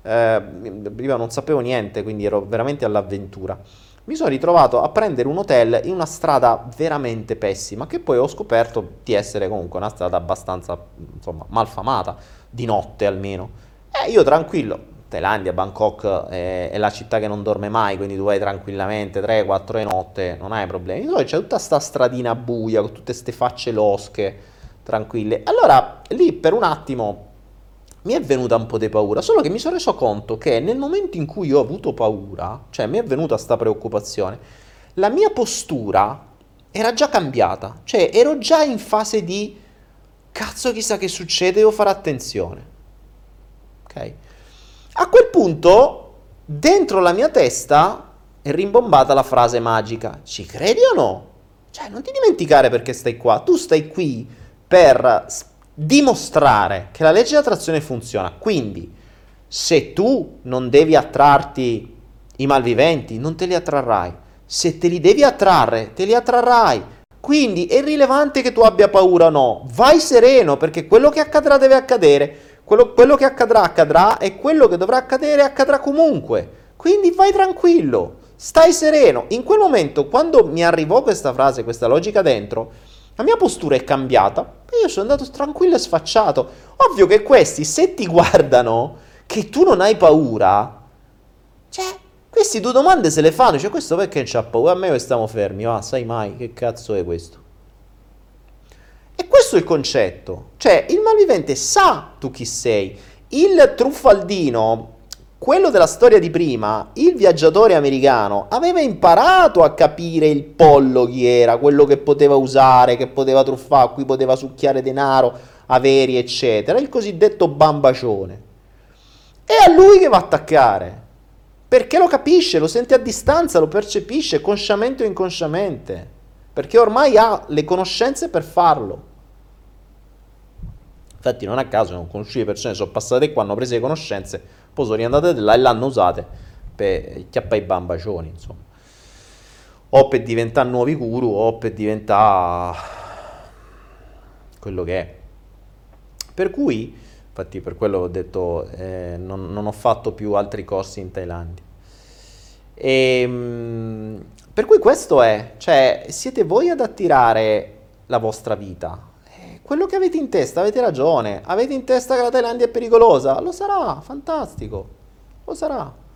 prima non sapevo niente, quindi ero veramente all'avventura. Mi sono ritrovato a prendere un hotel in una strada veramente pessima, che poi ho scoperto di essere comunque una strada abbastanza, insomma, malfamata, di notte almeno. E io tranquillo, Thailandia, Bangkok è la città che non dorme mai, quindi tu vai tranquillamente 3-4 di notte, non hai problemi. Poi c'è tutta sta stradina buia, con tutte ste facce losche, tranquille. Allora, lì per un attimo mi è venuta un po' di paura, solo che mi sono reso conto che nel momento in cui ho avuto paura, cioè mi è venuta sta preoccupazione, la mia postura era già cambiata, cioè ero già in fase di cazzo chissà che succede, devo fare attenzione, ok? A quel punto dentro la mia testa è rimbombata la frase magica, ci credi o no? Cioè non ti dimenticare perché stai qua, tu stai qui per dimostrare che la legge dell'attrazione funziona. Quindi se tu non devi attrarti i malviventi, non te li attrarrai, se te li devi attrarre, te li attrarrai. Quindi è irrilevante che tu abbia paura o no, vai sereno, perché quello che accadrà deve accadere, quello che accadrà e quello che dovrà accadere accadrà comunque. Quindi vai tranquillo, stai sereno. In quel momento, quando mi arrivò questa frase, questa logica dentro, la mia postura è cambiata e io sono andato tranquillo e sfacciato. Ovvio che questi, se ti guardano che tu non hai paura, cioè, questi due domande se le fanno. Cioè, questo perché c'ha paura? A me che stiamo fermi, ma sai mai che cazzo è questo? E questo è il concetto. Cioè, il malvivente sa tu chi sei. Il truffaldino, quello della storia di prima, il viaggiatore americano, aveva imparato a capire il pollo chi era, quello che poteva usare, che poteva truffare, qui poteva succhiare denaro, averi, eccetera, il cosiddetto bambacione. È a lui che va a attaccare, perché lo capisce, lo sente a distanza, lo percepisce consciamente o inconsciamente, perché ormai ha le conoscenze per farlo. Infatti non a caso non conosci le persone, sono passate qua, hanno preso le conoscenze, poi sono riandate là e l'hanno usate per chiappare i bambacioni, insomma. O per diventare nuovi guru, o per diventare quello che è. Per cui, infatti per quello ho detto, non ho fatto più altri corsi in Thailandia. E, per cui questo è, cioè siete voi ad attirare la vostra vita. Quello che avete in testa, avete ragione, avete in testa che la Thailandia è pericolosa, lo sarà, fantastico, lo sarà.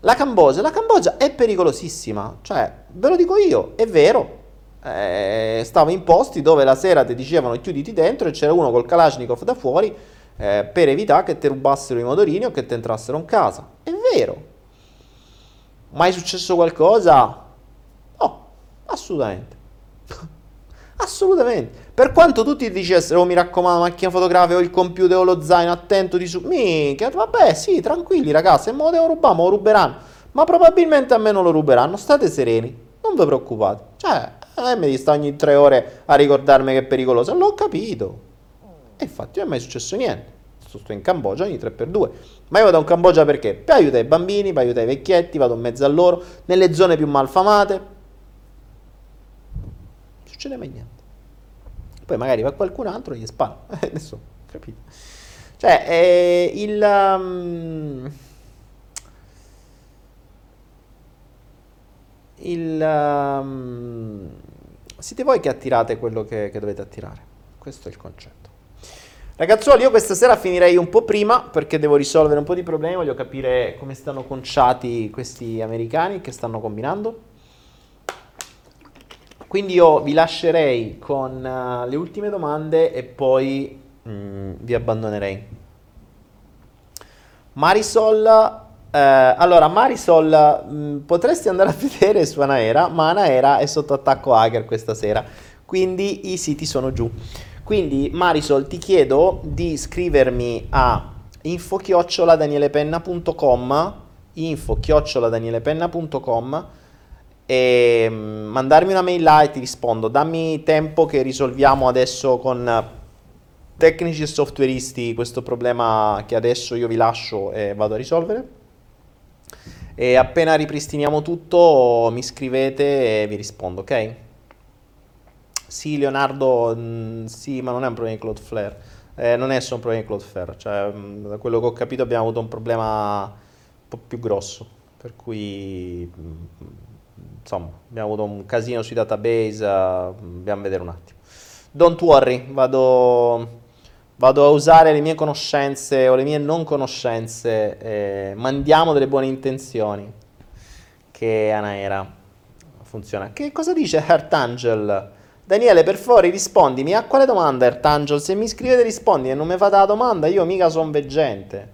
La Cambogia è pericolosissima, cioè ve lo dico io, è vero, stavo in posti dove la sera ti dicevano chiuditi dentro e c'era uno col Kalashnikov da fuori per evitare che ti rubassero i motorini o che ti entrassero in casa, è vero. Mai successo qualcosa? No, assolutamente. Assolutamente. Per quanto tutti dicessero, oh, mi raccomando, macchina fotografica o il computer o lo zaino, attento di su. Mica, vabbè, sì, tranquilli ragazzi, se me lo devo rubare, me lo ruberanno. Ma probabilmente a me non lo ruberanno, state sereni, non vi preoccupate. Cioè, mi sta ogni 3 ore a ricordarmi che è pericoloso. L'ho capito. E infatti non è mai successo niente. Sto in Cambogia ogni 3x2. Ma io vado in Cambogia perché? Per aiutare i bambini, per aiutare i vecchietti, vado in mezzo a loro, nelle zone più malfamate. Succede mai niente. Poi magari va qualcun altro e gli spara. Adesso, capito? Cioè, siete voi che attirate quello che dovete attirare. Questo è il concetto. Ragazzuoli, io questa sera finirei un po' prima perché devo risolvere un po' di problemi. Voglio capire come stanno conciati questi americani, che stanno combinando. Quindi io vi lascerei con le ultime domande e poi vi abbandonerei. Marisol, allora Marisol, potresti andare a vedere su Anahera, ma Anahera è sotto attacco hacker questa sera, quindi i siti sono giù. Quindi Marisol, ti chiedo di scrivermi a info@danielepenna.com e mandarmi una mail là e ti rispondo. Dammi tempo che risolviamo adesso con tecnici e softwareisti questo problema che adesso io vi lascio e vado a risolvere, e appena ripristiniamo tutto mi scrivete e vi rispondo, ok? Sì Leonardo, sì, ma non è un problema di Cloudflare, non è solo un problema di Cloudflare, cioè da quello che ho capito abbiamo avuto un problema un po' più grosso, per cui insomma, abbiamo avuto un casino sui database, dobbiamo vedere un attimo. Don't worry, vado a usare le mie conoscenze o le mie non conoscenze, mandiamo delle buone intenzioni, che Anahera funziona. Che cosa dice Hertangel? Daniele, per favore rispondimi a quale domanda, Hertangel? Se mi scrivete rispondi e non mi fate la domanda, io mica sono veggente.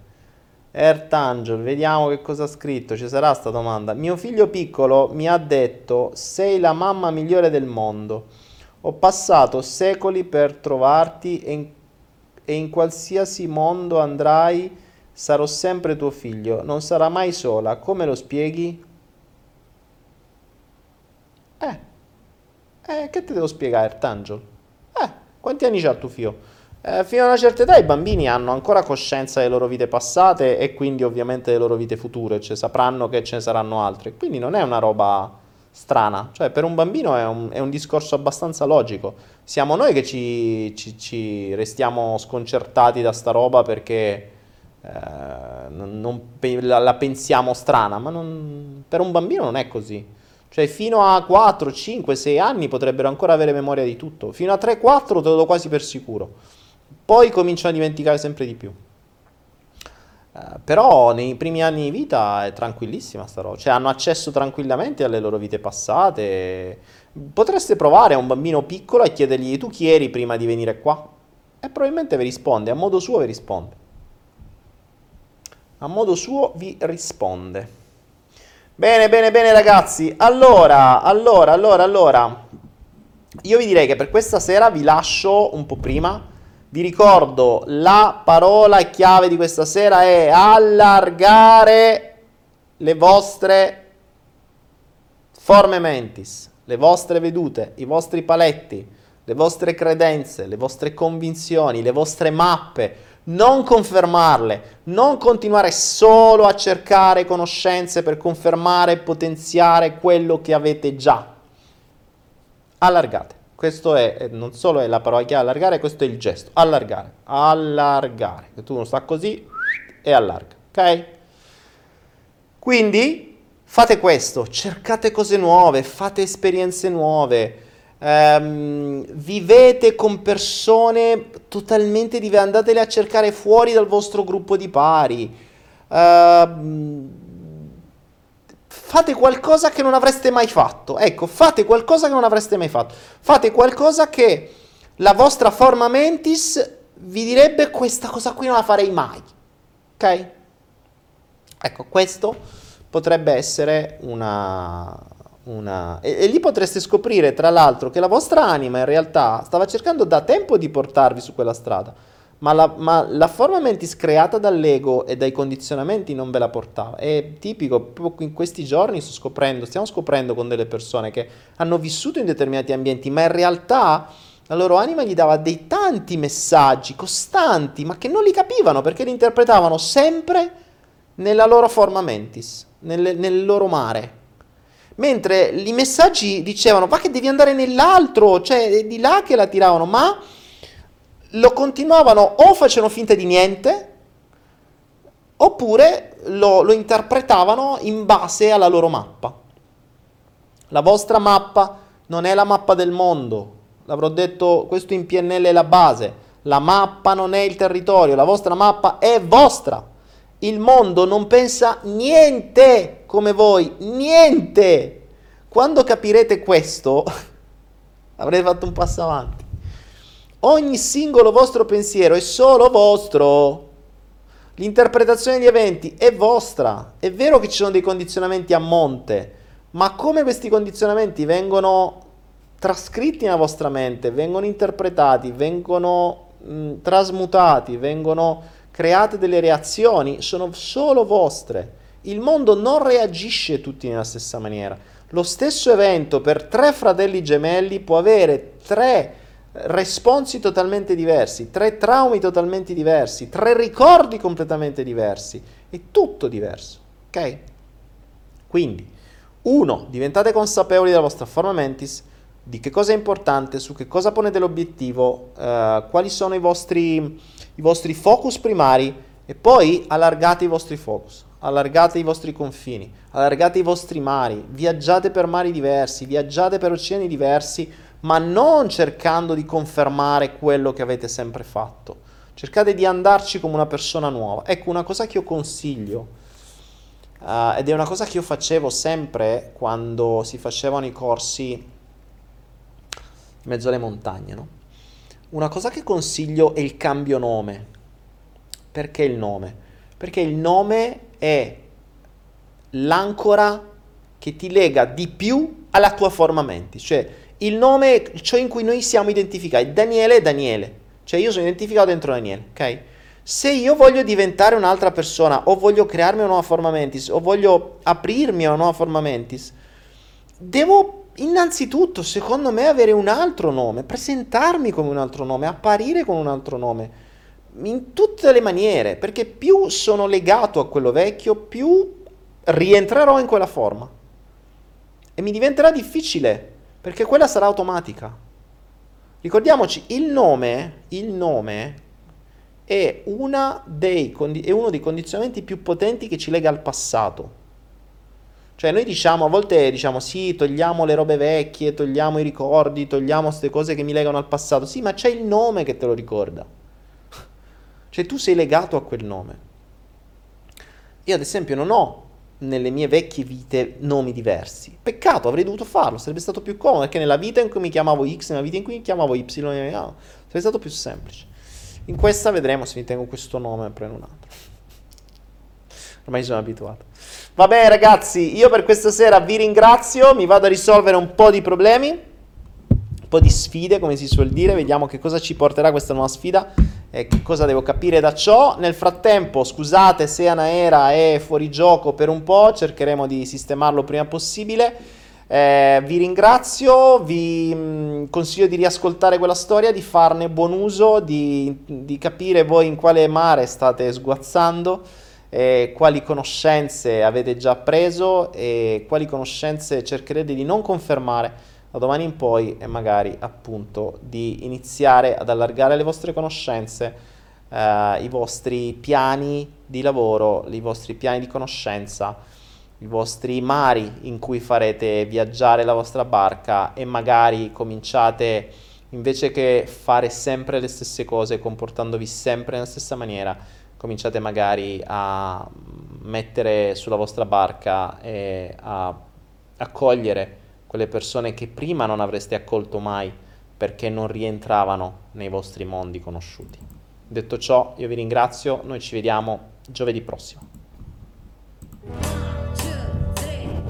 Hertangel, vediamo che cosa ha scritto, ci sarà sta domanda. Mio figlio piccolo mi ha detto sei la mamma migliore del mondo, ho passato secoli per trovarti e in qualsiasi mondo andrai sarò sempre tuo figlio, non sarà mai sola, come lo spieghi? Che te devo spiegare Hertangel? Quanti anni c'ha tuo figlio? Fino a una certa età i bambini hanno ancora coscienza delle loro vite passate e quindi ovviamente delle loro vite future, cioè sapranno che ce ne saranno altre, quindi non è una roba strana, cioè per un bambino è un discorso abbastanza logico. Siamo noi che ci restiamo sconcertati da sta roba perché la pensiamo strana, ma per un bambino non è così, cioè fino a 4, 5, 6 anni potrebbero ancora avere memoria di tutto, fino a 3, 4 te lo do quasi per sicuro. Poi cominciano a dimenticare sempre di più, però nei primi anni di vita è tranquillissima sta roba, cioè hanno accesso tranquillamente alle loro vite passate. Potreste provare a un bambino piccolo e chiedergli tu chi eri prima di venire qua e probabilmente vi risponde, a modo suo vi risponde. A modo suo vi risponde. Bene, bene, bene ragazzi, allora, io vi direi che per questa sera vi lascio un po' prima. Vi ricordo, la parola chiave di questa sera è allargare le vostre forme mentis, le vostre vedute, i vostri paletti, le vostre credenze, le vostre convinzioni, le vostre mappe, non confermarle, non continuare solo a cercare conoscenze per confermare e potenziare quello che avete già. Allargate. Questo è, non solo è la parola che allargare, questo è il gesto, allargare, allargare, che tu non sta così e allarga, ok? Quindi fate questo, cercate cose nuove, fate esperienze nuove, vivete con persone totalmente diverse, andatele a cercare fuori dal vostro gruppo di pari, fate qualcosa che non avreste mai fatto, ecco, fate qualcosa che non avreste mai fatto, fate qualcosa che la vostra forma mentis vi direbbe questa cosa qui non la farei mai, ok? Ecco, questo potrebbe essere una... E lì potreste scoprire, tra l'altro, che la vostra anima in realtà stava cercando da tempo di portarvi su quella strada, ma la forma mentis creata dall'ego e dai condizionamenti non ve la portava. È tipico, proprio in questi giorni stiamo scoprendo con delle persone che hanno vissuto in determinati ambienti, ma in realtà la loro anima gli dava dei tanti messaggi costanti, ma che non li capivano perché li interpretavano sempre nella loro forma mentis, nel loro mare. Mentre i messaggi dicevano, ma che devi andare nell'altro, cioè è di là che la tiravano, ma... lo continuavano o facevano finta di niente oppure lo interpretavano in base alla loro mappa. La vostra mappa non è la mappa del mondo, l'avrò detto, questo in PNL è la base, la mappa non è il territorio, la vostra mappa è vostra, il mondo non pensa niente come voi, niente. Quando capirete questo avrete fatto un passo avanti. Ogni singolo vostro pensiero è solo vostro, l'interpretazione degli eventi è vostra. È vero che ci sono dei condizionamenti a monte, ma come questi condizionamenti vengono trascritti nella vostra mente, vengono interpretati, vengono trasmutati, vengono create delle reazioni, sono solo vostre. Il mondo non reagisce tutti nella stessa maniera. Lo stesso evento per tre fratelli gemelli può avere tre responsi totalmente diversi, tre traumi totalmente diversi, tre ricordi completamente diversi, è tutto diverso, ok? Quindi, 1, diventate consapevoli della vostra forma mentis, di che cosa è importante, su che cosa ponete l'obiettivo, quali sono i vostri focus primari, e poi allargate i vostri focus, allargate i vostri confini, allargate i vostri mari, viaggiate per mari diversi, viaggiate per oceani diversi, ma non cercando di confermare quello che avete sempre fatto. Cercate di andarci come una persona nuova. Ecco, una cosa che io consiglio, ed è una cosa che io facevo sempre quando si facevano i corsi in mezzo alle montagne, no? Una cosa che consiglio è il cambio nome. Perché il nome? Perché il nome è l'ancora che ti lega di più alla tua forma mentis, cioè il nome è ciò in cui noi siamo identificati. Daniele è Daniele, cioè io sono identificato dentro Daniele, ok? Se io voglio diventare un'altra persona o voglio crearmi una nuova forma mentis o voglio aprirmi a una nuova forma mentis, devo innanzitutto, secondo me, avere un altro nome, presentarmi come un altro nome, apparire con un altro nome, in tutte le maniere, perché più sono legato a quello vecchio, più rientrerò in quella forma. E mi diventerà difficile, perché quella sarà automatica. Ricordiamoci, il nome è uno dei condizionamenti più potenti che ci lega al passato. Cioè noi diciamo, a volte diciamo, sì, togliamo le robe vecchie, togliamo i ricordi, togliamo queste cose che mi legano al passato. Sì, ma c'è il nome che te lo ricorda. Cioè tu sei legato a quel nome. Io ad esempio non ho nelle mie vecchie vite nomi diversi. Peccato, avrei dovuto farlo, sarebbe stato più comodo, perché nella vita in cui mi chiamavo X, nella vita in cui mi chiamavo Y, sarebbe stato più semplice. In questa vedremo se mi tengo questo nome e prendo un altro. Ormai sono abituato. Vabbè ragazzi, io per questa sera vi ringrazio, mi vado a risolvere un po' di problemi, un po' di sfide, come si suol dire, vediamo che cosa ci porterà questa nuova sfida. E che cosa devo capire da ciò? Nel frattempo, scusate se Anahera è fuori gioco per un po', cercheremo di sistemarlo prima possibile. Vi ringrazio, vi consiglio di riascoltare quella storia, di farne buon uso, di capire voi in quale mare state sguazzando, quali conoscenze avete già preso e quali conoscenze cercherete di non confermare da domani in poi, e magari appunto di iniziare ad allargare le vostre conoscenze, i vostri piani di lavoro, i vostri piani di conoscenza, i vostri mari in cui farete viaggiare la vostra barca, e magari cominciate, invece che fare sempre le stesse cose, comportandovi sempre nella stessa maniera, cominciate magari a mettere sulla vostra barca e a accogliere quelle persone che prima non avreste accolto mai, perché non rientravano nei vostri mondi conosciuti. Detto ciò, io vi ringrazio, noi ci vediamo giovedì prossimo.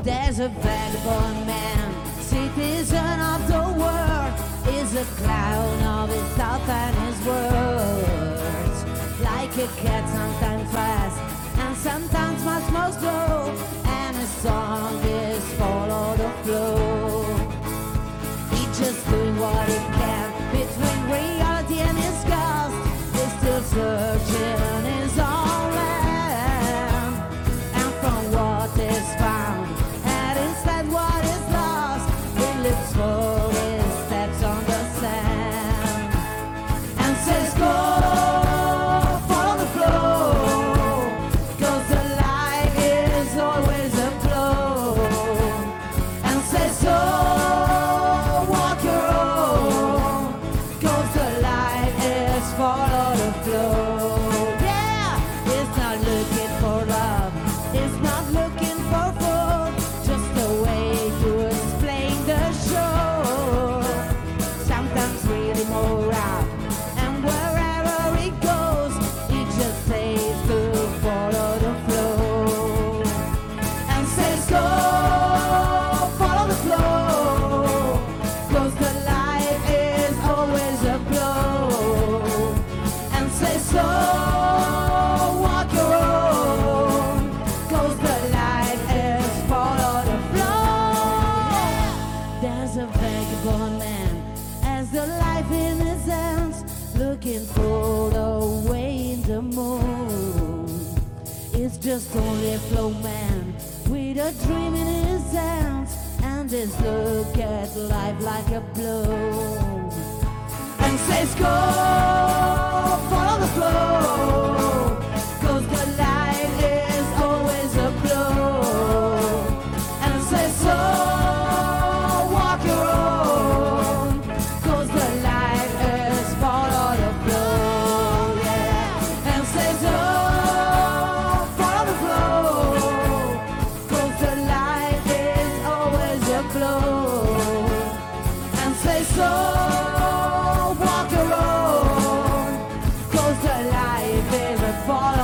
There's a vagabond man, citizen of the world, is a clown of his thoughts and his words. Like a cat, sometimes fast and sometimes much more slow, and his song is follow the flow. He just doing what he can between reality and his ghost. He's still searching his own land, and from what is found. Just only a flow man with a dream in his hands, and this look at life like a blow, and says go follow the flow, 'cause the light is always a blow, and says so walk your own, 'cause the light is follow the flow, yeah, and says go. So walk around, 'cause the life is a fall.